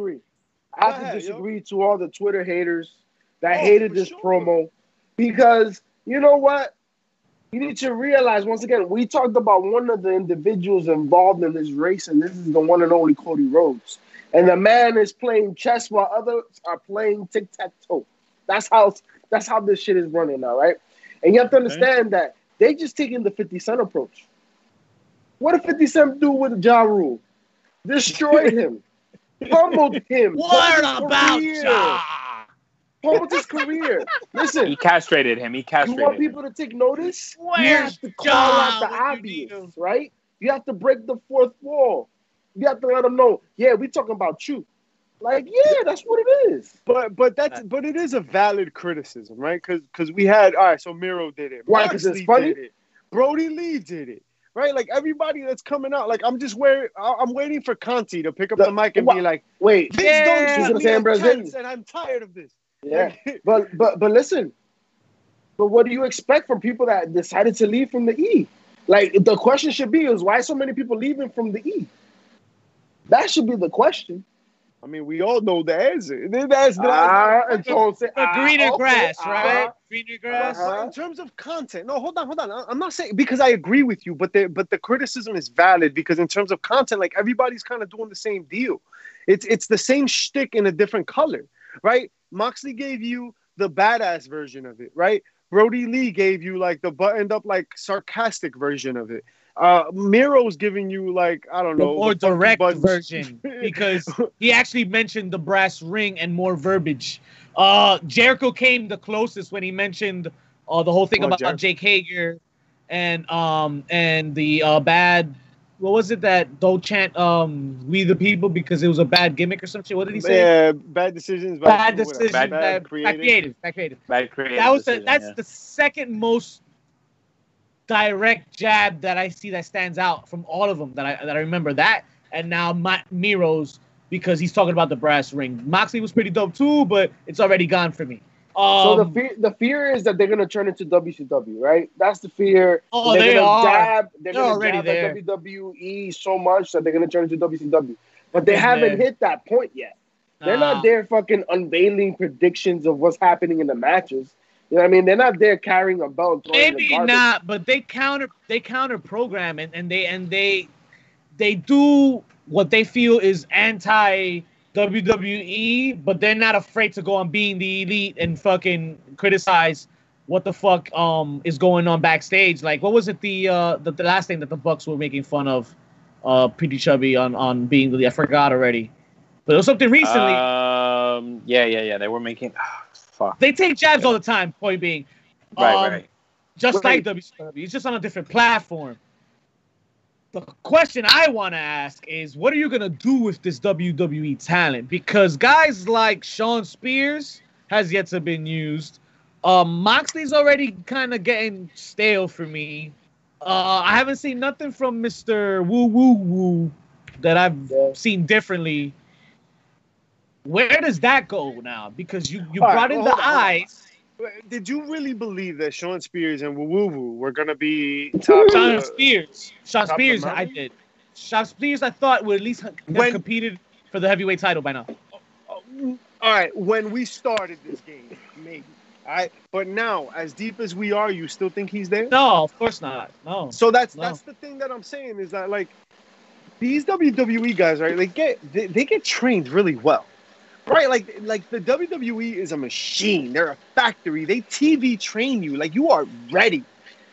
I have to disagree to all the Twitter haters that oh, hated this sure. promo because, you know what? You need to realize, once again, we talked about one of the individuals involved in this race, and this is the one and only Cody Rhodes. And the man is playing chess while others are playing tic-tac-toe. That's how that's how this shit is running now, right? And you have to understand okay. that they just taking the fifty Cent approach. What did fifty Cent do with Ja Rule? Destroyed him. Pummeled him. What pummeled about Ja? Pummeled his career. Listen. He castrated him. He castrated him. You want people him. to take notice? Where's you have to call out the obvious, right? You have to break the fourth wall. You have to let them know, yeah, we talking about you. Like, yeah, that's what it is. But but that's but it is a valid criticism, right? Because because we had, all right, so Miro did it. Why? Because it's funny? It. Brody Lee did it. Right, like everybody that's coming out, like I'm just waiting. I'm waiting for Conti to pick up the, the mic and wh- be like, "Wait, this yeah, don't yeah, Brazilian, and I'm tired of this." Yeah, like, but but but listen, but what do you expect from people that decided to leave from the E? Like the question should be is why so many people leaving from the E? That should be the question. I mean, we all know the answer. That's the uh, answer. So say, uh, greener okay, grass, right? Uh, greener grass. Uh-huh. In terms of content, no, hold on, hold on. I'm not saying because I agree with you, but the but the criticism is valid because in terms of content, like everybody's kind of doing the same deal. It's it's the same shtick in a different color, right? Moxley gave you the badass version of it, right? Brody Lee gave you like the buttoned up, like sarcastic version of it. Uh, Miro's giving you like I don't know the more direct buttons. version because he actually mentioned the brass ring and more verbiage. Uh, Jericho came the closest when he mentioned uh, the whole thing oh, about Jer- Jake Hager and um and the uh, bad what was it that don't chant um we the people because it was a bad gimmick or some shit. What did he say? Yeah, bad decisions. Bad, bad decisions. Bad, bad, bad creative. creative. Bad creative. Bad creative. That was decision, the, that's yeah. the second most direct jab that I see that stands out from all of them that I that I remember that and now my, Miro's because he's talking about the brass ring. Moxley was pretty dope too, but it's already gone for me. Um, so the fear the fear is that they're gonna turn into W C W, right? That's the fear. Oh, they're they gonna are. Jab, they're, they're gonna jab there. At W W E so much that they're gonna turn into W C W, but they and haven't hit that point yet. Nah. They're not there fucking unveiling predictions of what's happening in the matches. You know what I mean? They're not there carrying a belt. Maybe not, but they counter they counter program and, and they and they they do what they feel is anti W W E, but they're not afraid to go on being the elite and fucking criticize what the fuck um is going on backstage. Like what was it the uh the, the last thing that the Bucks were making fun of uh Pretty Chubby on, on being the I forgot already. But it was something recently. Um yeah, yeah, yeah. They were making Fuck. They take jabs yeah. all the time, point being. Um, right, right. Just Wait. like W C W. It's just on a different platform. The question I want to ask is, what are you going to do with this W W E talent? Because guys like Sean Spears has yet to been used. Um, Moxley's already kind of getting stale for me. Uh, I haven't seen nothing from Mister Woo Woo Woo that I've yeah. seen differently. Where does that go now? Because you, you brought right, in well, the eyes. Did you really believe that Sean Spears and Woo Woo Woo were going to be top? Sean Spears. Sean Spears, I did. Sean Spears, I thought, would at least have when, competed for the heavyweight title by now. All right, when we started this game, maybe. All right, but now, as deep as we are, you still think he's there? No, of course not. No. So that's no. that's the thing that I'm saying is that, like, these W W E guys, right, they get they, they get trained really well. Right, like like the W W E is a machine. They're a factory. They T V train you. Like, you are ready.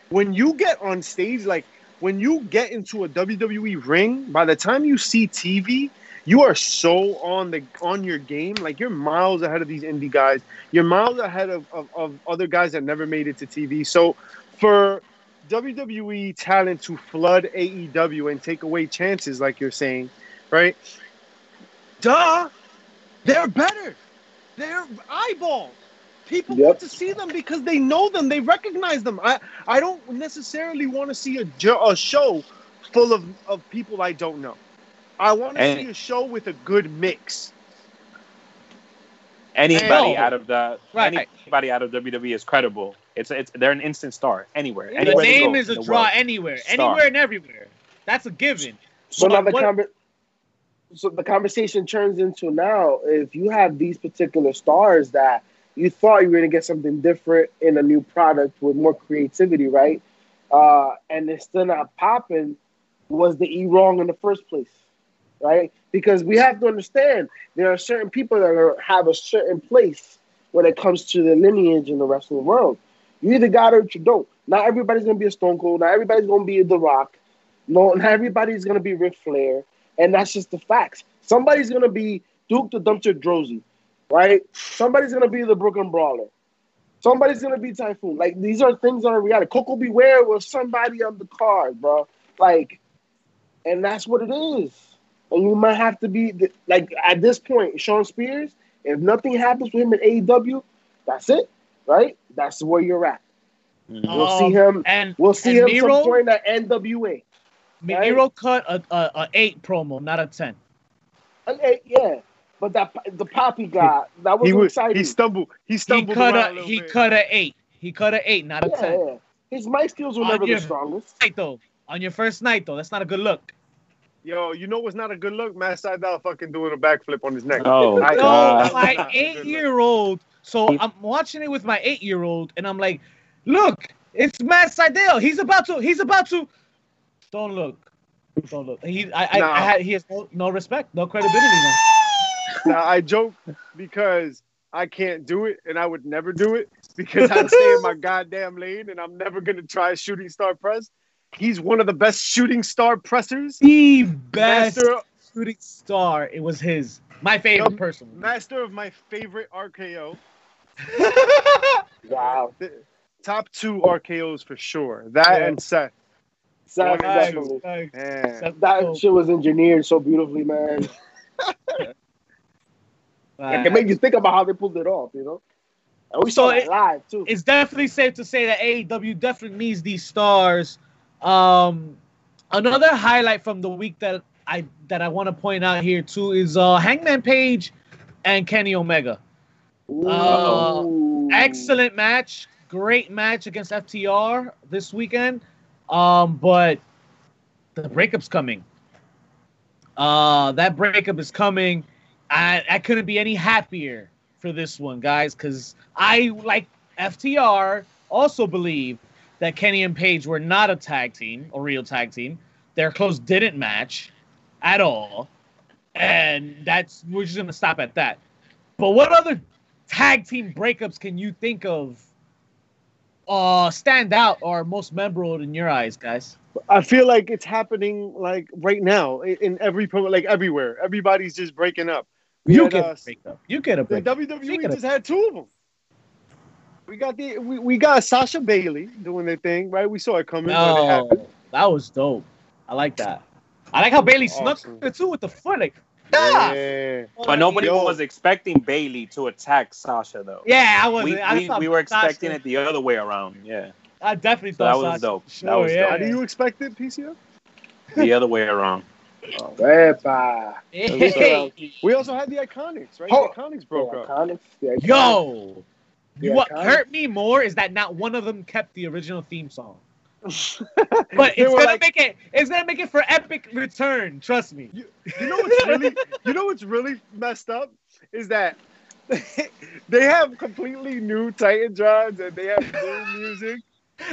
When you get on stage, like, when you get into a W W E ring, by the time you see T V, you are so on the on your game. Like, you're miles ahead of these indie guys. You're miles ahead of, of, of other guys that never made it to T V. So, for W W E talent to flood A E W and take away chances, like you're saying, right? Duh! They're better. They're eyeball. People yep. want to see them because they know them. They recognize them. I, I don't necessarily want to see a, a show full of, of people I don't know. I want to see a show with a good mix. Anybody out of the right. anybody out of W W E is credible. It's it's they're an instant star anywhere. Yeah. anywhere the name is a draw anywhere, star. anywhere and everywhere. That's a given. So, so now the conver- so the conversation turns into now if you have these particular stars that you thought you were going to get something different in a new product with more creativity, right? Uh, and it's still not popping. Was the E wrong in the first place? Right? Because we have to understand there are certain people that are, have a certain place when it comes to the lineage in the wrestling world. You either got it or you don't. Not everybody's going to be a Stone Cold. Not everybody's going to be The Rock. No, not everybody's going to be Ric Flair. And that's just the facts. Somebody's going to be Duke the Dumpster Drozy, right? Somebody's going to be the Brooklyn Brawler. Somebody's going to be Typhoon. Like, these are things that are reality. Coco Beware was somebody on the card, bro. Like, and that's what it is. And you might have to be, like, at this point, Shawn Spears, if nothing happens with him in A E W, that's it, right? That's where you're at. Mm-hmm. Um, we'll see him and we'll see and him Miro, some at N W A. Right? Miro cut a, a, a eight promo, not a ten. An eight, yeah. But that the pop he got, that was, he was exciting. He stumbled. He stumbled. He cut a, a he bit. cut a eight. He cut a eight, not a yeah, ten. Yeah. His mic skills were never the strongest. Night, though, on your first night though, that's not a good look. Yo, you know what's not a good look? Matt Sydal fucking doing a backflip on his neck. Oh, I, no, my eight-year-old. So I'm watching it with my eight-year-old, and I'm like, "Look, it's Matt Sydal. He's about to. He's about to. Don't look. Don't look. He, I, nah. I, I had, he has no, no respect, no credibility now. Now I joke because I can't do it, and I would never do it because I stay in my goddamn lane, and I'm never gonna try shooting star press. He's one of the best shooting star pressers. The best master of, shooting star. It was his. My favorite um, person. Master of my favorite R K O. Wow. The top two R K Os for sure. That yeah. and Seth. Seth, nice, nice. Seth that shit was engineered so beautifully, man. It can make you think about how they pulled it off, you know? And we so saw it live, too. It's definitely safe to say that A E W definitely needs these stars. Um, another highlight from the week that I that I want to point out here too is uh, Hangman Page and Kenny Omega. Uh, excellent match, great match against F T R this weekend. Um, but the breakup's coming. Uh, that breakup is coming. I I couldn't be any happier for this one, guys, because I like F T R also believe that Kenny and Page were not a tag team, a real tag team. Their clothes didn't match at all. And that's, we're just going to stop at that. But what other tag team breakups can you think of uh, stand out or most memorable in your eyes, guys? I feel like it's happening like right now in every, like everywhere. Everybody's just breaking up. We you had, get uh, a breakup. You get a breakup. The W W E just breakup. had two of them. We got the we, we got Sasha Bailey doing their thing, right? We saw it coming. No, when it happened. That was dope. I like that. I like how Bailey awesome. snuck it too with the foot. Like, nah. Yeah. But nobody Yo. was expecting Bailey to attack Sasha though. Yeah, I wasn't. We, I we, we were expecting Sasha. it the other way around. Yeah. I definitely thought so that was Sasha. dope. Sure, that was yeah. dope. How do you expect it, P C O? The other way around. Oh, epa. Hey. We also had the Iconics, right? Oh. The Iconics broke the Iconics, up. The Iconics. Yo. Yeah, what kinda. hurt me more is that not one of them kept the original theme song. But it's gonna like, make it. It's gonna make it for epic return. Trust me. You, you know what's really. You know what's really messed up is that they have completely new Titan drums and they have new music.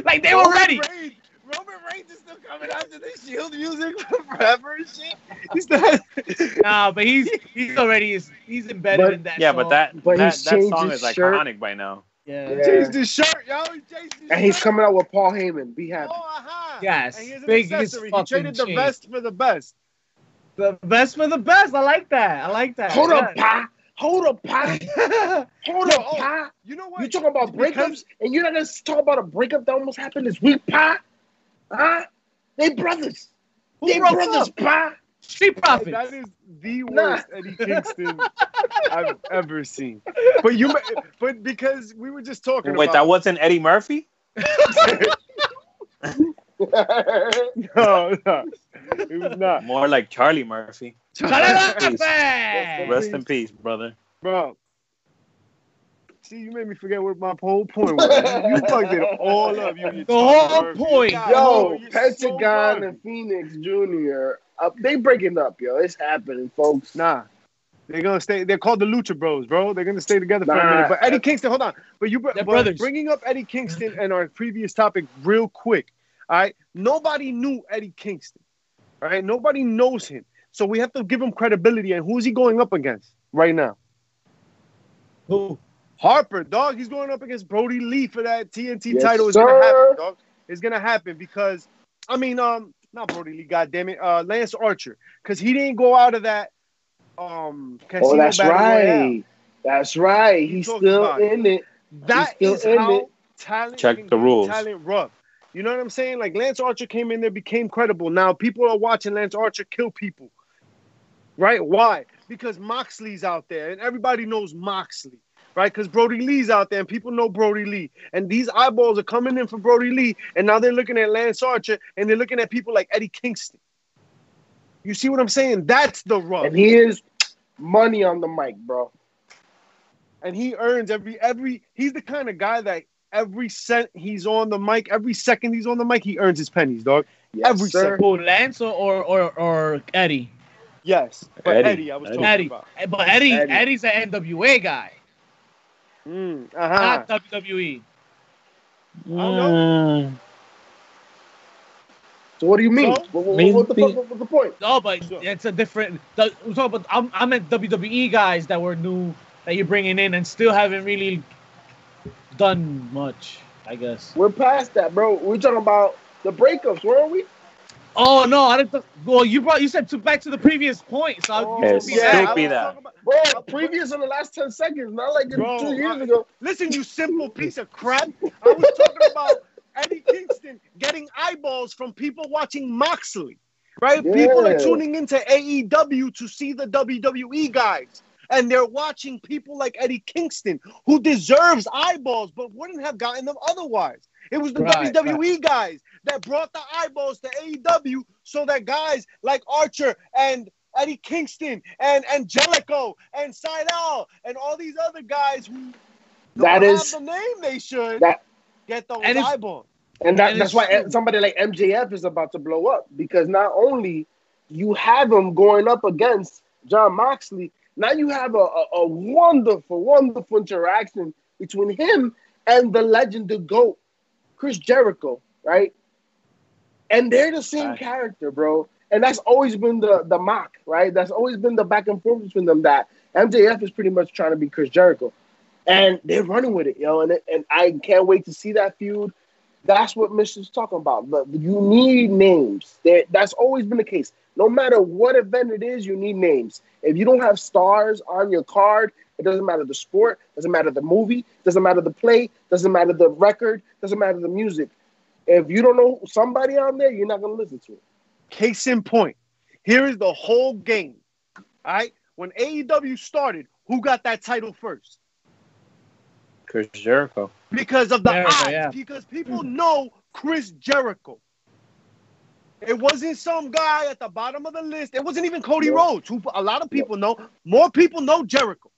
Like they Roman were ready. Reigns, Roman Reigns is still coming out to this Shield music forever and shit. He's not. Nah, but he's he's already is he's embedded but, in that. Yeah, song. but that but that, that song is shirt. iconic by now. Yeah, yeah. Changed his shirt, yo. He changed his and he's shirt. coming out with Paul Heyman. Be happy. Oh, aha. Yes, and he's an biggest accessory. He traded the change. best for the best. The best for the best. I like that. I like that. Hold yeah. up, pa. Hold up, pa. Hold up, pa. You know what? You talking about breakups, because... and you're not gonna talk about a breakup that almost happened this week, pa. Huh? They brothers. Who they brothers, up? pa. Street Profits. That is the worst nah. Eddie Kingston I've ever seen. But you, but because we were just talking. Wait, about... that wasn't Eddie Murphy? no, no, it was not. More like Charlie Murphy. Charlie Murphy. Rest in peace, brother. Bro, See, you made me forget what my whole point was. You, you fucked it all up. You, the whole nervous. point. God, yo, yo Pentagon so and Phoenix Junior, uh, they breaking up, yo. It's happening, folks. Nah. They're gonna stay. They're called the Lucha Bros, bro. They're gonna stay together for nah, a minute. But Eddie I, Kingston, hold on. But you bro, bringing up Eddie Kingston and our previous topic real quick. All right. Nobody knew Eddie Kingston. All right. Nobody knows him. So we have to give him credibility. And who is he going up against right now? Who? Harper, dog. He's going up against Brody Lee for that T N T yes, title. It's sir. gonna happen, dog. It's gonna happen because I mean, um, not Brody Lee. God damn it, uh, Lance Archer, because he didn't go out of that. Um, oh, that's right. That's right. He's still in it. That is how talent check the rules. Talent rough. You know what I'm saying? Like Lance Archer came in there, became credible. Now people are watching Lance Archer kill people, right? Why? Because Moxley's out there, and everybody knows Moxley, right? Because Brody Lee's out there, and people know Brody Lee, and these eyeballs are coming in for Brody Lee, and now they're looking at Lance Archer, and they're looking at people like Eddie Kingston. You see what I'm saying? That's the rub. And he is money on the mic, bro. And he earns every every. He's the kind of guy that every cent he's on the mic, every second he's on the mic, he earns his pennies, dog. Yes, every sir. second. Oh, Lance or, or or Eddie? Yes, but Eddie. Eddie I was Eddie. talking Eddie. about. But Eddie, Eddie, Eddie's an N W A guy, mm, uh-huh. not W W E. Mm. I don't know. So what do you mean? So, what, what, what, the, what, what, what's the point? No, but it's a different. The, so, but I'm I meant W W E guys that were new that you're bringing in and still haven't really done much. I guess we're past that, bro. We're talking about the breakups, weren't we? Oh no, I didn't. Th- well, you brought you said to back to the previous point. So oh, I, you yes, yeah, I was that. About, bro, previous in the last ten seconds, not like bro, two years I, ago. Listen, you simple piece of crap. I was talking about Eddie Kingston getting eyeballs from people watching Moxley, right? Yeah. People are tuning into A E W to see the W W E guys, and they're watching people like Eddie Kingston, who deserves eyeballs but wouldn't have gotten them otherwise. It was the right, W W E right. guys that brought the eyeballs to A E W so that guys like Archer and Eddie Kingston and Angelico and Sydal and all these other guys who that don't is, have the name they should that, get those and eyeballs. And, that, and that's why true. somebody like M J F is about to blow up, because not only you have him going up against Jon Moxley, now you have a, a, a wonderful, wonderful interaction between him and the legend, the GOAT, Chris Jericho, right? And they're the same right. character, bro. And that's always been the, the mock, right? That's always been the back and forth between them, that M J F is pretty much trying to be Chris Jericho. And they're running with it, yo. And, and I can't wait to see that feud. That's what Mission's talking about. But you need names. They're, that's always been the case. No matter what event it is, you need names. If you don't have stars on your card, it doesn't matter the sport, doesn't matter the movie, doesn't matter the play, doesn't matter the record, doesn't matter the music. If you don't know somebody on there, you're not going to listen to it. Case in point. Here is the whole game. All right? When A E W started, who got that title first? Chris Jericho. Because of the Jericho, odds. Yeah. Because people know Chris Jericho. It wasn't some guy at the bottom of the list. It wasn't even Cody yep. Rhodes, who a lot of people yep. know. More people know Jericho.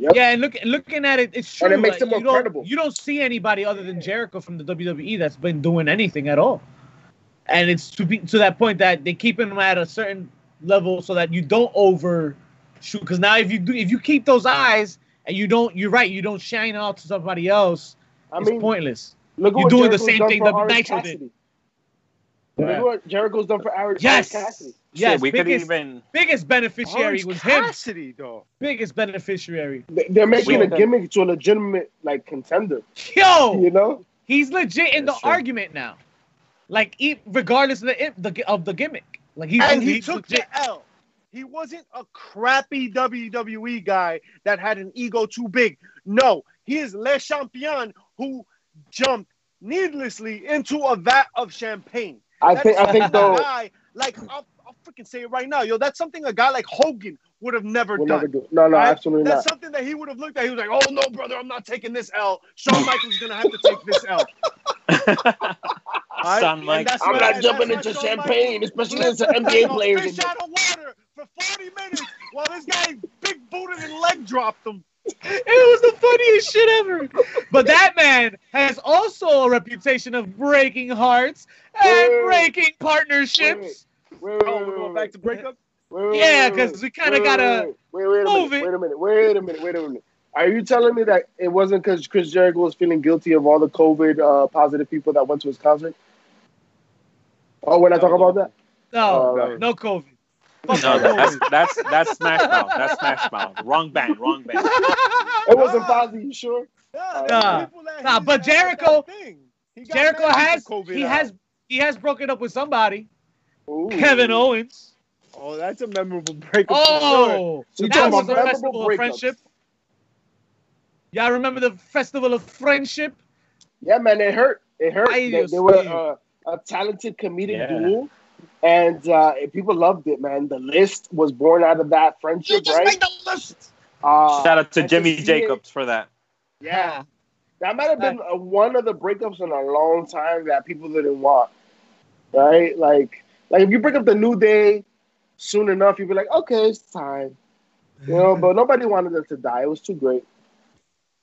Yep. Yeah, and look, looking at it, it's true. And it makes like, them more credible. You don't see anybody other than Jericho from the W W E that's been doing anything at all. And it's to be, to that point that they keep him at a certain level so that you don't overshoot. Because now if you do, if you keep those eyes and you don't, you're right, you don't shine out to somebody else, I it's mean, pointless. Look you're doing Jericho's the same thing that Nitro did. Look right. what Jericho's done for Aaron yes. Cassidy. Yes, Shit, we biggest, could even... biggest beneficiary Orange was him. Cassidy, though. Biggest beneficiary. They're making Shit. a gimmick to a legitimate like contender. Yo, you know he's legit in That's the true. argument now. Like regardless of the of the gimmick, like he and he, he took legit. the L. He wasn't a crappy W W E guy that had an ego too big. No, he is Le Champion who jumped needlessly into a vat of champagne. I that think I think though, guy, like I'll, I'll freaking say it right now, yo. That's something a guy like Hogan would have never done. Never do. No, no, right? absolutely that's not. That's something that he would have looked at. He was like, "Oh no, brother, I'm not taking this L. Shawn Michaels is gonna have to take this L." right? Sound like I'm not I, jumping into champagne, Michaels. especially as an N B A player. Fish out of water for forty minutes while this guy big booted and leg dropped him. It was the funniest shit ever. But that man has also a reputation of breaking hearts and wait, breaking partnerships. Wait, wait, wait, oh, we're going back to breakup? Wait, wait, yeah, because we kind of got to move it. Wait a minute, wait a minute, wait a minute. Are you telling me that it wasn't because Chris Jericho was feeling guilty of all the COVID uh, positive people that went to his concert? Oh, we're not talking about that? No, uh, no, no COVID. No, that's that's that's Smash Mouth. That's Smash Mouth. Wrong band, wrong band. It wasn't Fozzy, you sure? Nah, uh, nah but Jericho, Jericho has he out. has he has broken up with somebody. Ooh. Kevin Owens. Oh, that's a memorable breakup. Oh, sure. So that was a festival breakups. of friendship. Y'all remember the festival of friendship? Yeah, man, it hurt. It hurt. They, they were uh, a talented comedic yeah. duo. And uh, people loved it, man. The list was born out of that friendship, you just right? made the list. Uh, Shout out to Jimmy Jacobs it. for that. Yeah, that might have been uh, one of the breakups in a long time that people didn't want, right? Like, like if you break up the New Day soon enough, you'd be like, okay, it's time, you know. But nobody wanted them to die. It was too great.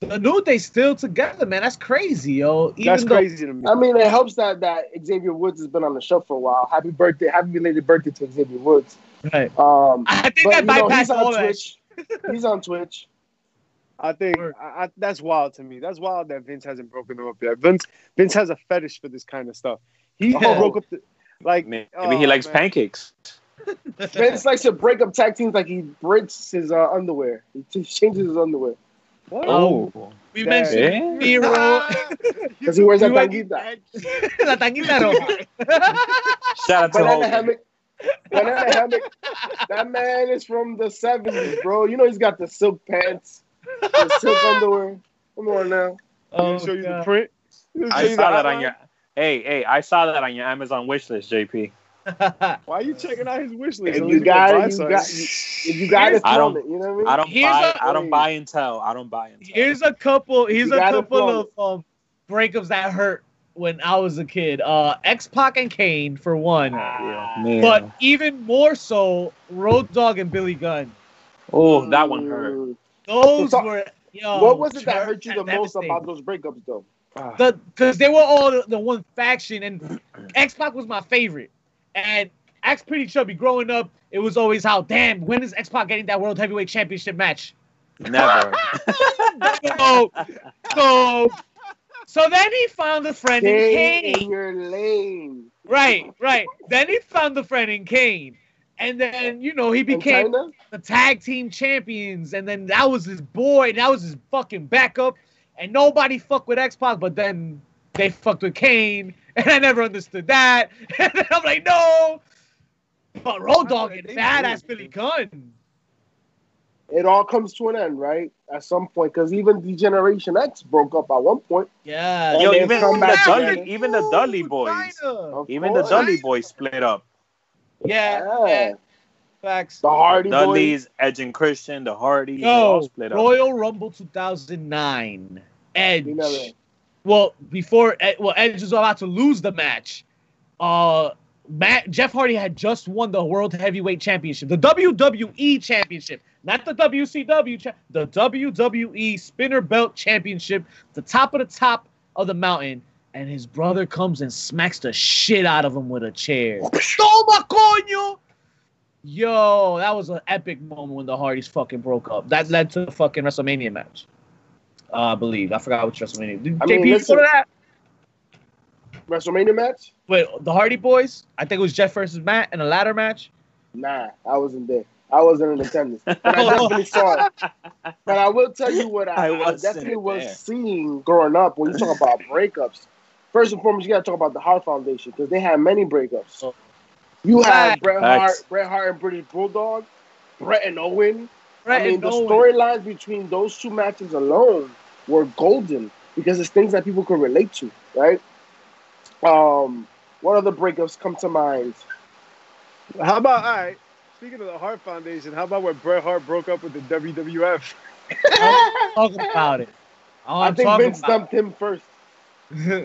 The New Day still together, man. That's crazy, yo. Even That's though, crazy to me. I mean, it helps that, that Xavier Woods has been on the show for a while. Happy birthday. Happy belated birthday to Xavier Woods. Right. Um, I think but, that bypassed all Twitch. that. He's on Twitch. I think I, I, that's wild to me. That's wild that Vince hasn't broken them up yet. Vince Vince has a fetish for this kind of stuff. He yeah. broke up the, like maybe oh, he likes man. pancakes. Vince likes to break up tag teams like he breaks his uh, underwear. He changes his underwear. What? Oh, we Dang. mentioned Miro because he wears a tanguita. La tanguita roja. Shout out to Banana Hammock. Banana Hammock. That man is from the seventies, bro. You know he's got the silk pants, the silk underwear. Come on now. Oh, I'll show you the print. I saw that on your. Hey, hey, I saw that on your Amazon wish list, J P. Why are you checking out his wish list? If you, you got it, you got, you, if you got it, I don't. It, you know what I mean? I don't here's buy. A, I don't buy and tell. I don't buy and tell. Here's a couple. Here's you a couple of um, breakups that hurt when I was a kid. Uh, X-Pac and Kane for one, ah, yeah. but even more so, Road Dogg and Billy Gunn. Oh, that one hurt. Those so, were. Yo, what was it that hurt you the most about those breakups, though? Because the, they were all the, the one faction, and X-Pac was my favorite. And X pretty chubby. Growing up, it was always how, damn, when is X-Pac getting that World Heavyweight Championship match? Never. so, so, so then he found a friend Stay in Kane. In your lane. Right, right. Then he found a friend in Kane. And then, you know, he became the tag team champions. And then that was his boy. That was his fucking backup. And nobody fucked with X-Pac, but then they fucked with Kane. And I never understood that. And then I'm like, no. But Road Dogg and badass Billy Gunn. It all comes to an end, right? At some point. Because even the Generation X broke up at one point. Yeah. Yo, even, the Dudley, even the Dudley boys. Even the Dudley boys split up. Yeah. yeah. yeah. Facts. The Hardy boys. Dudley's, Edge and Christian, the Hardys. Yo, all split up. Royal Rumble two thousand nine. Edge. Well, before well, Edge was about to lose the match. Uh, Matt, Jeff Hardy had just won the World Heavyweight Championship, the W W E Championship, not the W C W, cha- the W W E Spinner Belt Championship, the top of the top of the mountain. And his brother comes and smacks the shit out of him with a chair. Toma coño! Yo, that was an epic moment when the Hardys fucking broke up. That led to the fucking WrestleMania match. Uh, I believe. I forgot which WrestleMania. Did I J P mean, listen, you know that? WrestleMania match? Wait, the Hardy Boys? I think it was Jeff versus Matt in a ladder match? Nah, I wasn't there. I wasn't in attendance. But I definitely saw it. But I will tell you what I, I, I definitely was there. seeing growing up when you talk about breakups. First and foremost, you got to talk about the Hart Foundation because they had many breakups. Oh. You had right. Bret Hart, right. Bret Hart and British Bulldog, Bret and Owen. Right, I mean, the storylines between those two matches alone were golden because it's things that people could relate to, right? Um, what other breakups come to mind? How about, all right, speaking of the Hart Foundation, how about when Bret Hart broke up with the W W F? I'm talking about it. All I I'm think Vince dumped him first. Or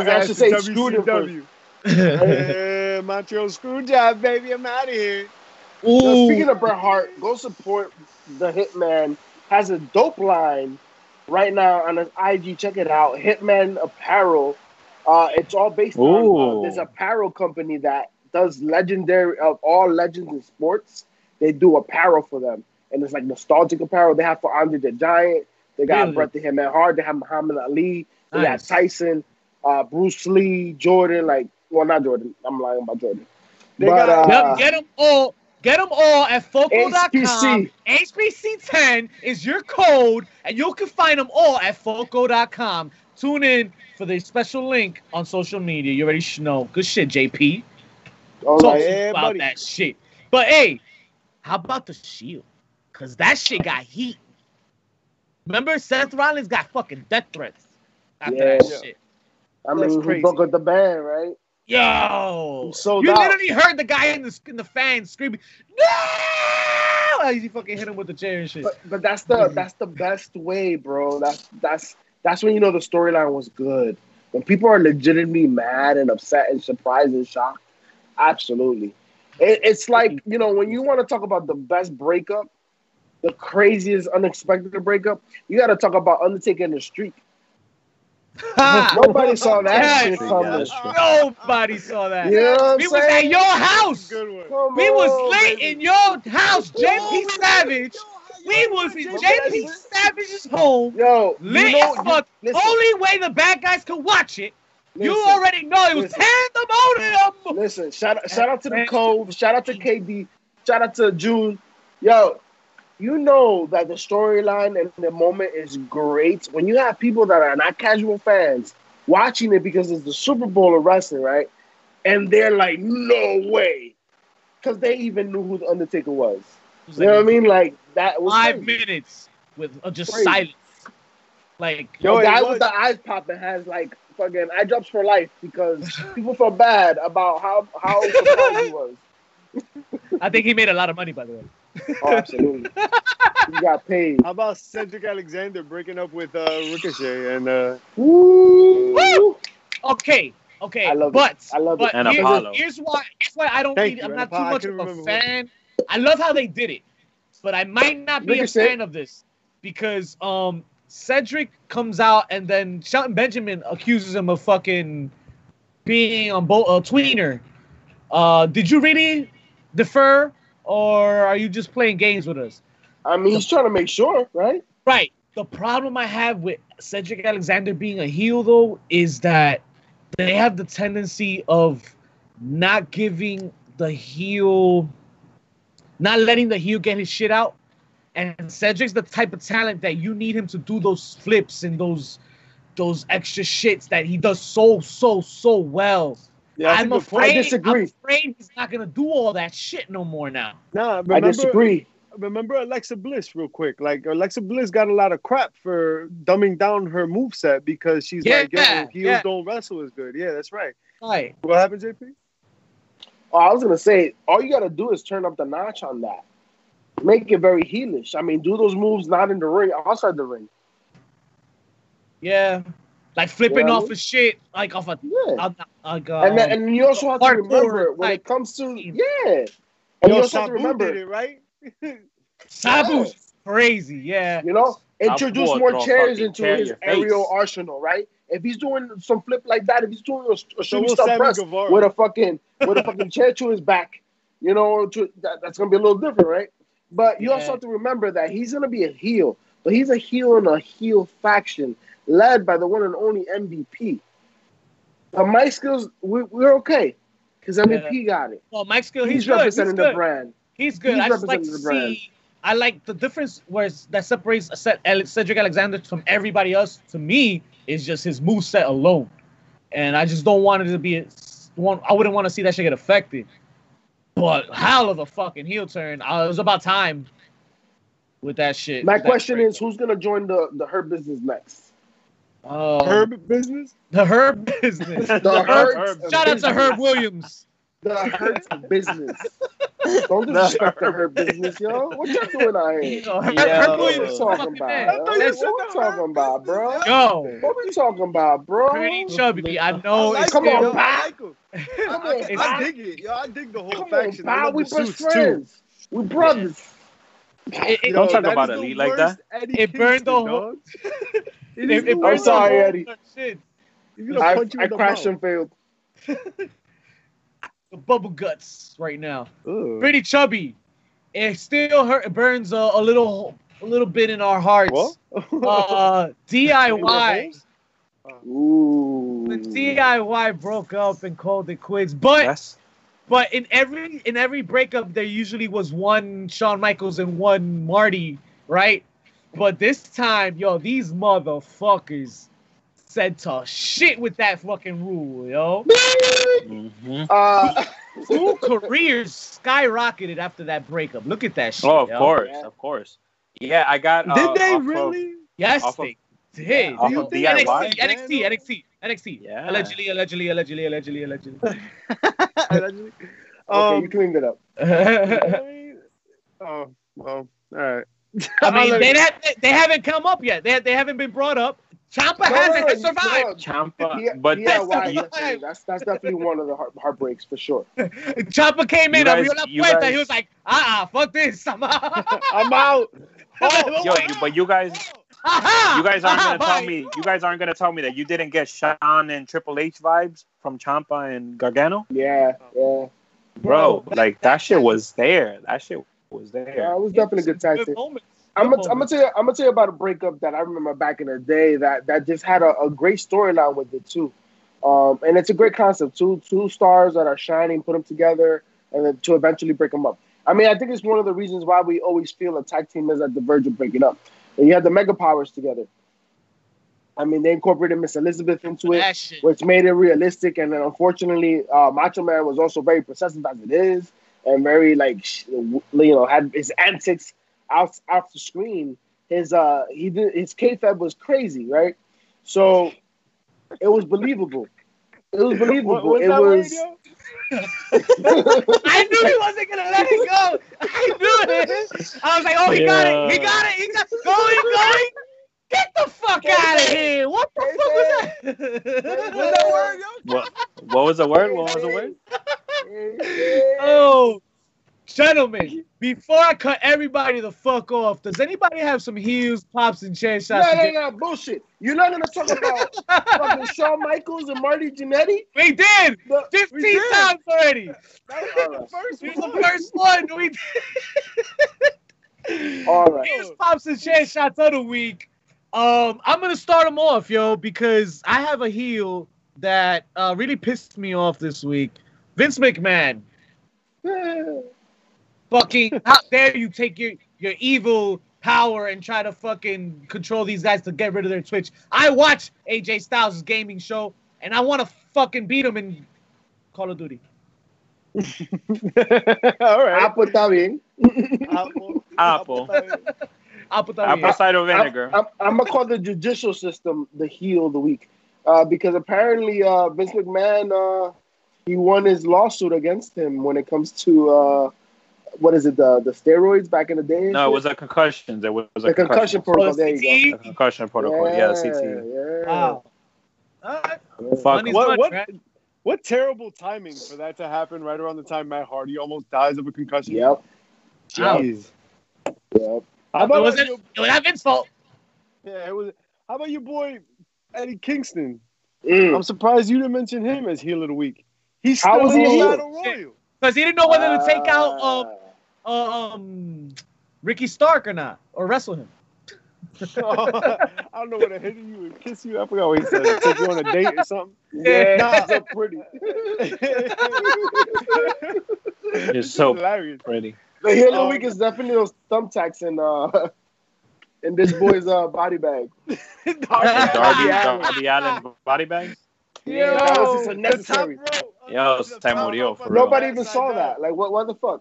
I should say screwed him first. uh, Montreal Screwjob, baby, I'm out of here. Now, speaking of Bret Hart, go support the Hitman has a dope line right now on his I G. Check it out. Hitman Apparel. Uh, it's all based Ooh. on uh, this apparel company that does legendary of uh, all legends in sports. They do apparel for them. And it's like nostalgic apparel. They have for Andre the Giant. They got really? Bret the Hitman Hardy. They have Muhammad Ali. They nice. got Tyson, uh, Bruce Lee, Jordan. Like, well, not Jordan. I'm lying about Jordan. They but, got, uh, get them all. Get them all at Foco dot com. H B C ten is your code, and you can find them all at Foco dot com. Tune in for the special link on social media. You already know. Good shit, J P. All Talk right, to yeah, about buddy. that shit. But, hey, how about the Shield? Because that shit got heat. Remember, Seth Rollins got fucking death threats after yeah, that yeah. shit. I mean, That's crazy. Booked the band, right? Yo, so you out. literally heard the guy in the in the fan screaming, "No!" He fucking hit him with the chair and shit. But, but that's the that's the best way, bro. That's that's that's when you know the storyline was good. When people are legitimately mad and upset and surprised and shocked, absolutely. It, it's like, you know, when you want to talk about the best breakup, the craziest unexpected breakup, you got to talk about Undertaker in the streak. Nobody saw that shit coming. Nobody saw that. You know what I'm we saying? was at your house. On, we was late baby. in your house, J P Savage. Yo, we was in J P Savage's home. Yo, late you know, as fuck. You, Only way the bad guys could watch it. Listen, you already know it was pandemonium. Listen, shout out, shout out to the Cove. Shout out to K D. Shout out to June. Yo. You know that the storyline and the moment is great when you have people that are not casual fans watching it because it's the Super Bowl of wrestling, right? And they're like, no way. Because they even knew who The Undertaker was. was you like, know what I mean? Like, that was Five crazy. minutes with uh, just crazy. silence. Like, yo, the guy was... with the eyes popping has, like, fucking eye drops for life because people felt bad about how, how surprised he was. I think he made a lot of money, by the way. Oh, absolutely. You got paid. How about Cedric Alexander breaking up with uh, Ricochet and uh, woo! Woo! Okay, okay. I love but, it. I love but it. And here's, Apollo. Here's why. Here's why I don't. Need, I'm not Apollo, too much of a fan. Who. I love how they did it, but I might not be Ricochet. a fan of this because um, Cedric comes out and then Shelton Benjamin accuses him of fucking being on bo- a tweener. Uh, did you really defer? Or are you just playing games with us? I mean, he's trying to make sure, right? Right. The problem I have with Cedric Alexander being a heel, though, is that they have the tendency of not giving the heel, not letting the heel get his shit out. And Cedric's the type of talent that you need him to do those flips and those those extra shits that he does so, so, so well. Yeah, I'm, afraid, I disagree. I'm afraid he's not going to do all that shit no more now. Nah, remember, I disagree. Remember Alexa Bliss real quick. Like, Alexa Bliss got a lot of crap for dumbing down her moveset because she's yeah, like, yo, heels yeah. don't wrestle as good. Yeah, that's right. Right. What happened, J P? Oh, I was going to say, all you got to do is turn up the notch on that. Make it very heelish. I mean, do those moves not in the ring, outside the ring. Yeah. Like flipping yeah. off of shit, like off a, yeah. a, a, a and then, and you also have to remember when like, it comes to yeah, and yo, you also Sabu have to remember did it right. Sabu's yes. crazy, yeah. You know, introduce more no chairs into his aerial arsenal, right? If he's doing some flip like that, if he's doing a, a shooting so stuff press with a fucking with a fucking chair to his back, you know, to, that, that's gonna be a little different, right? But you yeah. also have to remember that he's gonna be a heel, but he's a heel in a heel faction. Led by the one and only M V P. Now, Mike Skills, we, we're okay. Because M V P yeah. got it. Well, Mike Skills, he's, he's representing he's the brand. He's good. He's I just like to see, I like the difference where that separates Cedric Alexander from everybody else, to me, is just his moveset alone. And I just don't want it to be, I wouldn't want to see that shit get affected. But hell of a fucking heel turn. It was about time with that shit. My question is, who's going to join the, the Hurt Business next? Uh, Herb business? The Herb business. The, the Herb, Herb Shout business. out to Herb Williams. The Herb business. Don't disrespect the, the Herb business, yo. What y'all doing out here? Yo, Herb, yo. Herb Williams. What we talking about? What we talking about, bro? Yo. What we talking about, bro? Pretty chubby. I know. I like come it, on, yo. I, like Come on, I, I dig it. Yo, I dig the whole come faction. On, we best friends. Too. We brothers. It, it, don't know, talk about Elite like that. Eddie it burned the whole. it, it, it I'm sorry, Eddie. Shit. I, punch I, I crashed and failed. The bubble guts right now. Ooh. Pretty chubby. It still hurt. It burns a, a little, a little bit in our hearts. uh, D I Y. Ooh. The D I Y broke up and called it quits, but. Yes. But in every in every breakup, there usually was one Shawn Michaels and one Marty, right? But this time, yo, these motherfuckers said to shit with that fucking rule, yo. Mm-hmm. uh, Two careers skyrocketed after that breakup. Look at that shit. Oh, of yo. course, yeah. of course. Yeah, I got. Uh, did they really? Of, yes, of, they did. Yeah, you of think N X T, N X T, N X T. N X T. Yeah. Allegedly, allegedly, allegedly, allegedly, allegedly. allegedly. Um, okay, you cleaned it up. oh, well, all right. I mean, they, have, they haven't come up yet. They they haven't been brought up. Ciampa no, hasn't no, survived. No, Ciampa, he, but he that's, that's that's definitely one of the heart, heartbreaks for sure. Ciampa came in guys, a real guys, and he was like, ah, uh-uh, fuck this, I'm out. I'm out. Oh, yo, you, but you guys. You guys aren't gonna tell me. You guys aren't gonna tell me that you didn't get Shawn and Triple H vibes from Ciampa and Gargano. Yeah, yeah, bro. Like that shit was there. That shit was there. Yeah, it was definitely a good tactic. I'm gonna, I'm gonna tell you. I'm gonna tell you about a breakup that I remember back in the day that that just had a, a great storyline with it too, um, and it's a great concept. Two two stars that are shining, put them together, and then to eventually break them up. I mean, I think it's one of the reasons why we always feel a tag team is at the verge of breaking up. And you had the Mega Powers together. I mean, they incorporated Miss Elizabeth into it, which made it realistic. And then, unfortunately, uh, Macho Man was also very possessive as it is, and very like you know had his antics out off the screen. His uh, he did his kayfabe was crazy, right? So it was believable. It was believable. What, was it that was. Radio? I knew he wasn't gonna let it go. I knew it. I was like, oh, he yeah. got it. He got it. He got it. Going, going. Get the fuck out of here. What the fuck was that? What was the word? What, what was the word? What was the word? Oh, gentlemen, before I cut everybody the fuck off, does anybody have some heels, pops, and chair shots? No, no, no, bullshit. You're not going to talk about fucking Shawn Michaels and Marty Jannetty? We did! But fifteen we did. Times already! That was the first one. the first one we did. All right. Heels, pops, and chair shots of the week. Um, I'm going to start them off, yo, because I have a heel that uh, really pissed me off this week. Vince McMahon. Fucking, how dare you take your, your evil power and try to fucking control these guys to get rid of their Twitch. I watch A J Styles' gaming show, and I want to fucking beat him in Call of Duty. All right. Apple también. Apple. Apple. Apple también. Apple cider vinegar. I'm, I'm, I'm going to call the judicial system the heel of the week, uh, because apparently uh, Vince McMahon, uh, he won his lawsuit against him when it comes to... Uh, What is it? The the steroids back in the day? No, shit? It was a concussion. There was a the concussion, concussion protocol. There you go. The concussion protocol. Yeah, yeah C T E. Yeah. Wow. Right. Fuck. What, what, what terrible timing for that to happen right around the time Matt Hardy almost dies of a concussion. Yep. Jeez. Yep. How about it was, your, it was Vince's fault. Yeah, it was. How about your boy Eddie Kingston? Mm. I'm surprised you didn't mention him as heel of the week. He's still was he in Battle Royal. Because he didn't know whether to take out um, um, Ricky Stark or not, or wrestle him. oh, I don't know whether to hit you and kiss you. I forgot what he said. He took you on a date or something. Yeah, nah, so pretty. You're so hilarious. Pretty. The heel of the week is definitely those thumbtacks in, uh, in this boy's uh, body bag. Darby, Darby, Darby Allen body bag? Yeah, yo, that was just unnecessary. Yo, time murió, for Nobody real. even saw that. Like, what, what the fuck?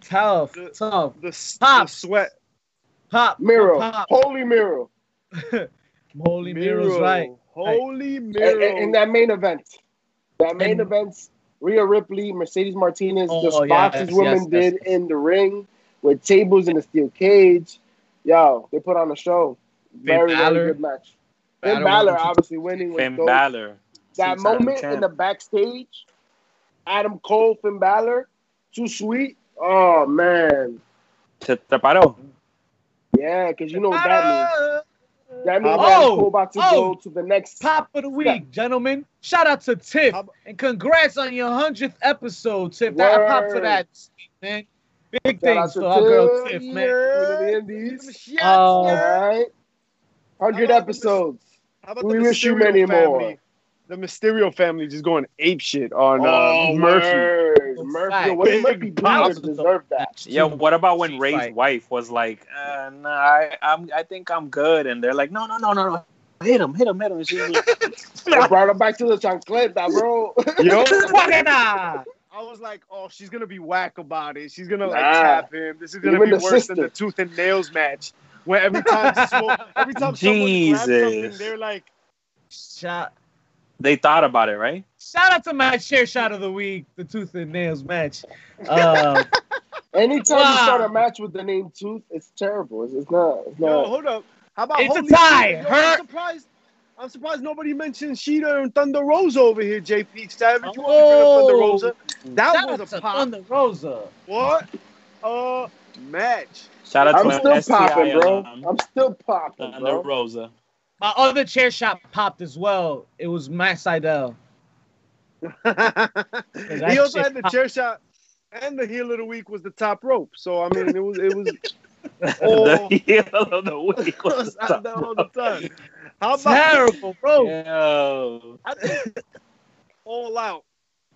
tough, the, tough. The, pop, the sweat. Pop. Miro. Pop. Holy Miro. Holy Miro's right. Holy Miro. And, and that main event. That main and, event, Rhea Ripley, Mercedes Martinez, oh, the spots yeah, yes, these women yes, did yes. in the ring with tables in a steel cage. Yo, they put on a show. Very, very good match. Finn Balor obviously winning with Finn those. Balor. That moment in the backstage, Adam Cole, Finn Balor, too sweet. Oh man, Se preparó. Yeah, because you know what that means. That means oh, we're about to oh, go to the next pop of the week, step. Gentlemen. Shout out to Tiff and congrats on your hundredth episode, Tiff. That pop for that, man. Big things for our girl Tiff, yeah. man. Yeah. All right, hundred episodes. How about we wish you many family? More. The Mysterio family just going ape shit on oh, uh, Murphy. Murphy, what did Murphy do to deserve that? Yeah, what about when Ray's like, wife was like, uh, "Nah, I, I'm, I think I'm good," and they're like, "No, no, no, no, no, hit him, hit him, hit him." They brought him back to the chancleta, bro. Yo, I was like, "Oh, she's gonna be whack about it. She's gonna like nah. tap him. This is gonna Even be worse sister. Than the tooth and nails match." Where every time, smoke, every time someone grabs something, they're like, "Shot." They thought about it, right? Shout out to my chair shot of the week, the Tooth and Nails match. Uh, Anytime wow. you start a match with the name Tooth, it's terrible. It's, it's not. It's not. Yo, hold up. How about it's Holy a tie. Yo, Her- I'm, surprised, I'm surprised nobody mentioned Sheeta and Thunder Rosa over here, J P Savage. You oh. Thunder Rosa. That Shout was a pop. Thunder Rosa. What? Uh, match. Shout out I'm to I'm still popping, bro. Um, I'm still popping, bro. Thunder Rosa. My other chair shot popped as well. It was Matt Sydal. He also had the popped. Chair shot, and the heel of the week was the top rope. So I mean, it was it was. Oh, the heel of the week was the top all the time. How about terrible, bro? Yo. I think All Out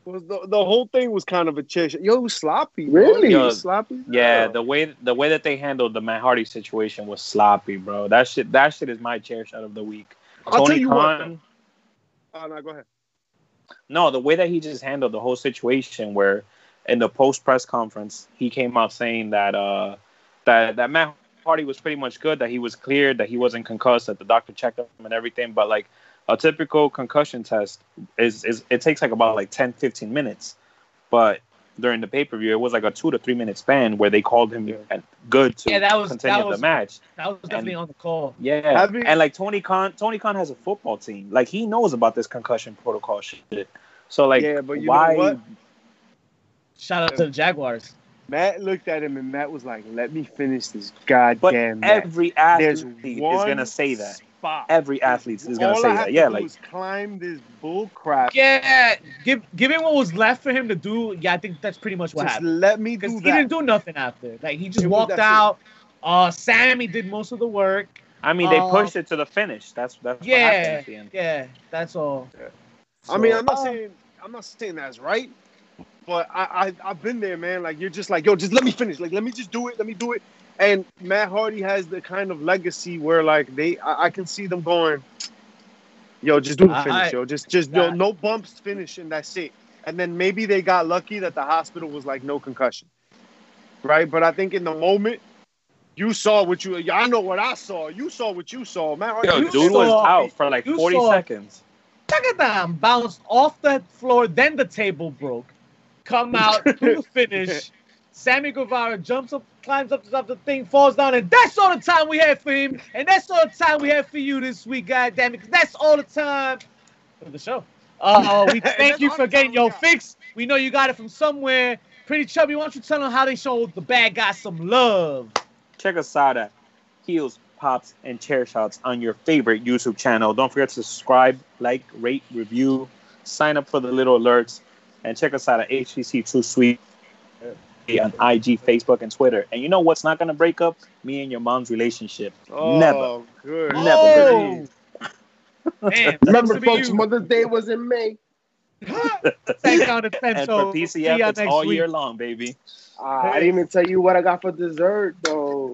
was the the whole thing was kind of a chair shot. Yo, it was sloppy. Really, Yo, it was sloppy. Yeah, oh. the way the way that they handled the Matt Hardy situation was sloppy, bro. That shit, that shit is my chair shot of the week. I'll Tony Khan. Oh no, go ahead. No, the way that he just handled the whole situation, where in the post press conference he came out saying that uh that that Matt Hardy was pretty much good, that he was cleared, that he wasn't concussed, that the doctor checked him and everything, but like. A typical concussion test is, is it takes like about like ten, fifteen minutes. But during the pay-per-view, it was like a two to three minute span where they called him good to yeah, that was, continue that was, the match. That was definitely and, on the call. Yeah. Been, and like Tony Khan, Tony Khan has a football team. Like he knows about this concussion protocol shit. So like, yeah, but you why? Know what? Shout out to the Jaguars. Matt looked at him and Matt was like, let me finish this goddamn but match. Every athlete There's is going to say that. Spot. Every athlete is gonna All say I that. To yeah, do like was climb this bull crap. Yeah, give given what was left for him to do. Yeah, I think that's pretty much what just happened. Let me do that. He didn't do nothing after. Like he just it walked out. Uh, Sammy did most of the work. I mean, they uh, pushed it to the finish. That's that's yeah, what happened at the end. Yeah, that's all. Yeah. So, I mean, I'm not uh, saying I'm not saying that's right, but I, I I've been there, man. Like you're just like yo, just let me finish. Like let me just do it. Let me do it. And Matt Hardy has the kind of legacy where, like, they, I, I can see them going, yo, just do the finish, I, yo, just, just, yo, no bumps, finish, and that's it. And then maybe they got lucky that the hospital was like no concussion, right? But I think in the moment, you saw what you, I know what I saw. You saw what you saw, Matt Hardy. Yo, dude saw, was out for like forty saw, seconds. Check it down, bounced off the floor, then the table broke. Come out, do the finish. Sammy Guevara jumps up, climbs up, up the thing, falls down, and that's all the time we had for him, and that's all the time we had for you this week, goddammit, because that's all the time for the show. Uh, we thank you for getting your fix. We know you got it from somewhere. Pretty Chubby, why don't you tell them how they showed the bad guys some love? Check us out at Heels, Pops, and Chair Shots on your favorite YouTube channel. Don't forget to subscribe, like, rate, review, sign up for the little alerts, and check us out at H T C two Suite. On I G, Facebook, and Twitter. And you know what's not going to break up? Me and your mom's relationship. Oh, never. Good. Never. Oh. Man, remember, folks, you. Mother's Day was in May. Thank God it's and for P C F, see it's all week. Year long, baby. Uh, I didn't even tell you what I got for dessert, though.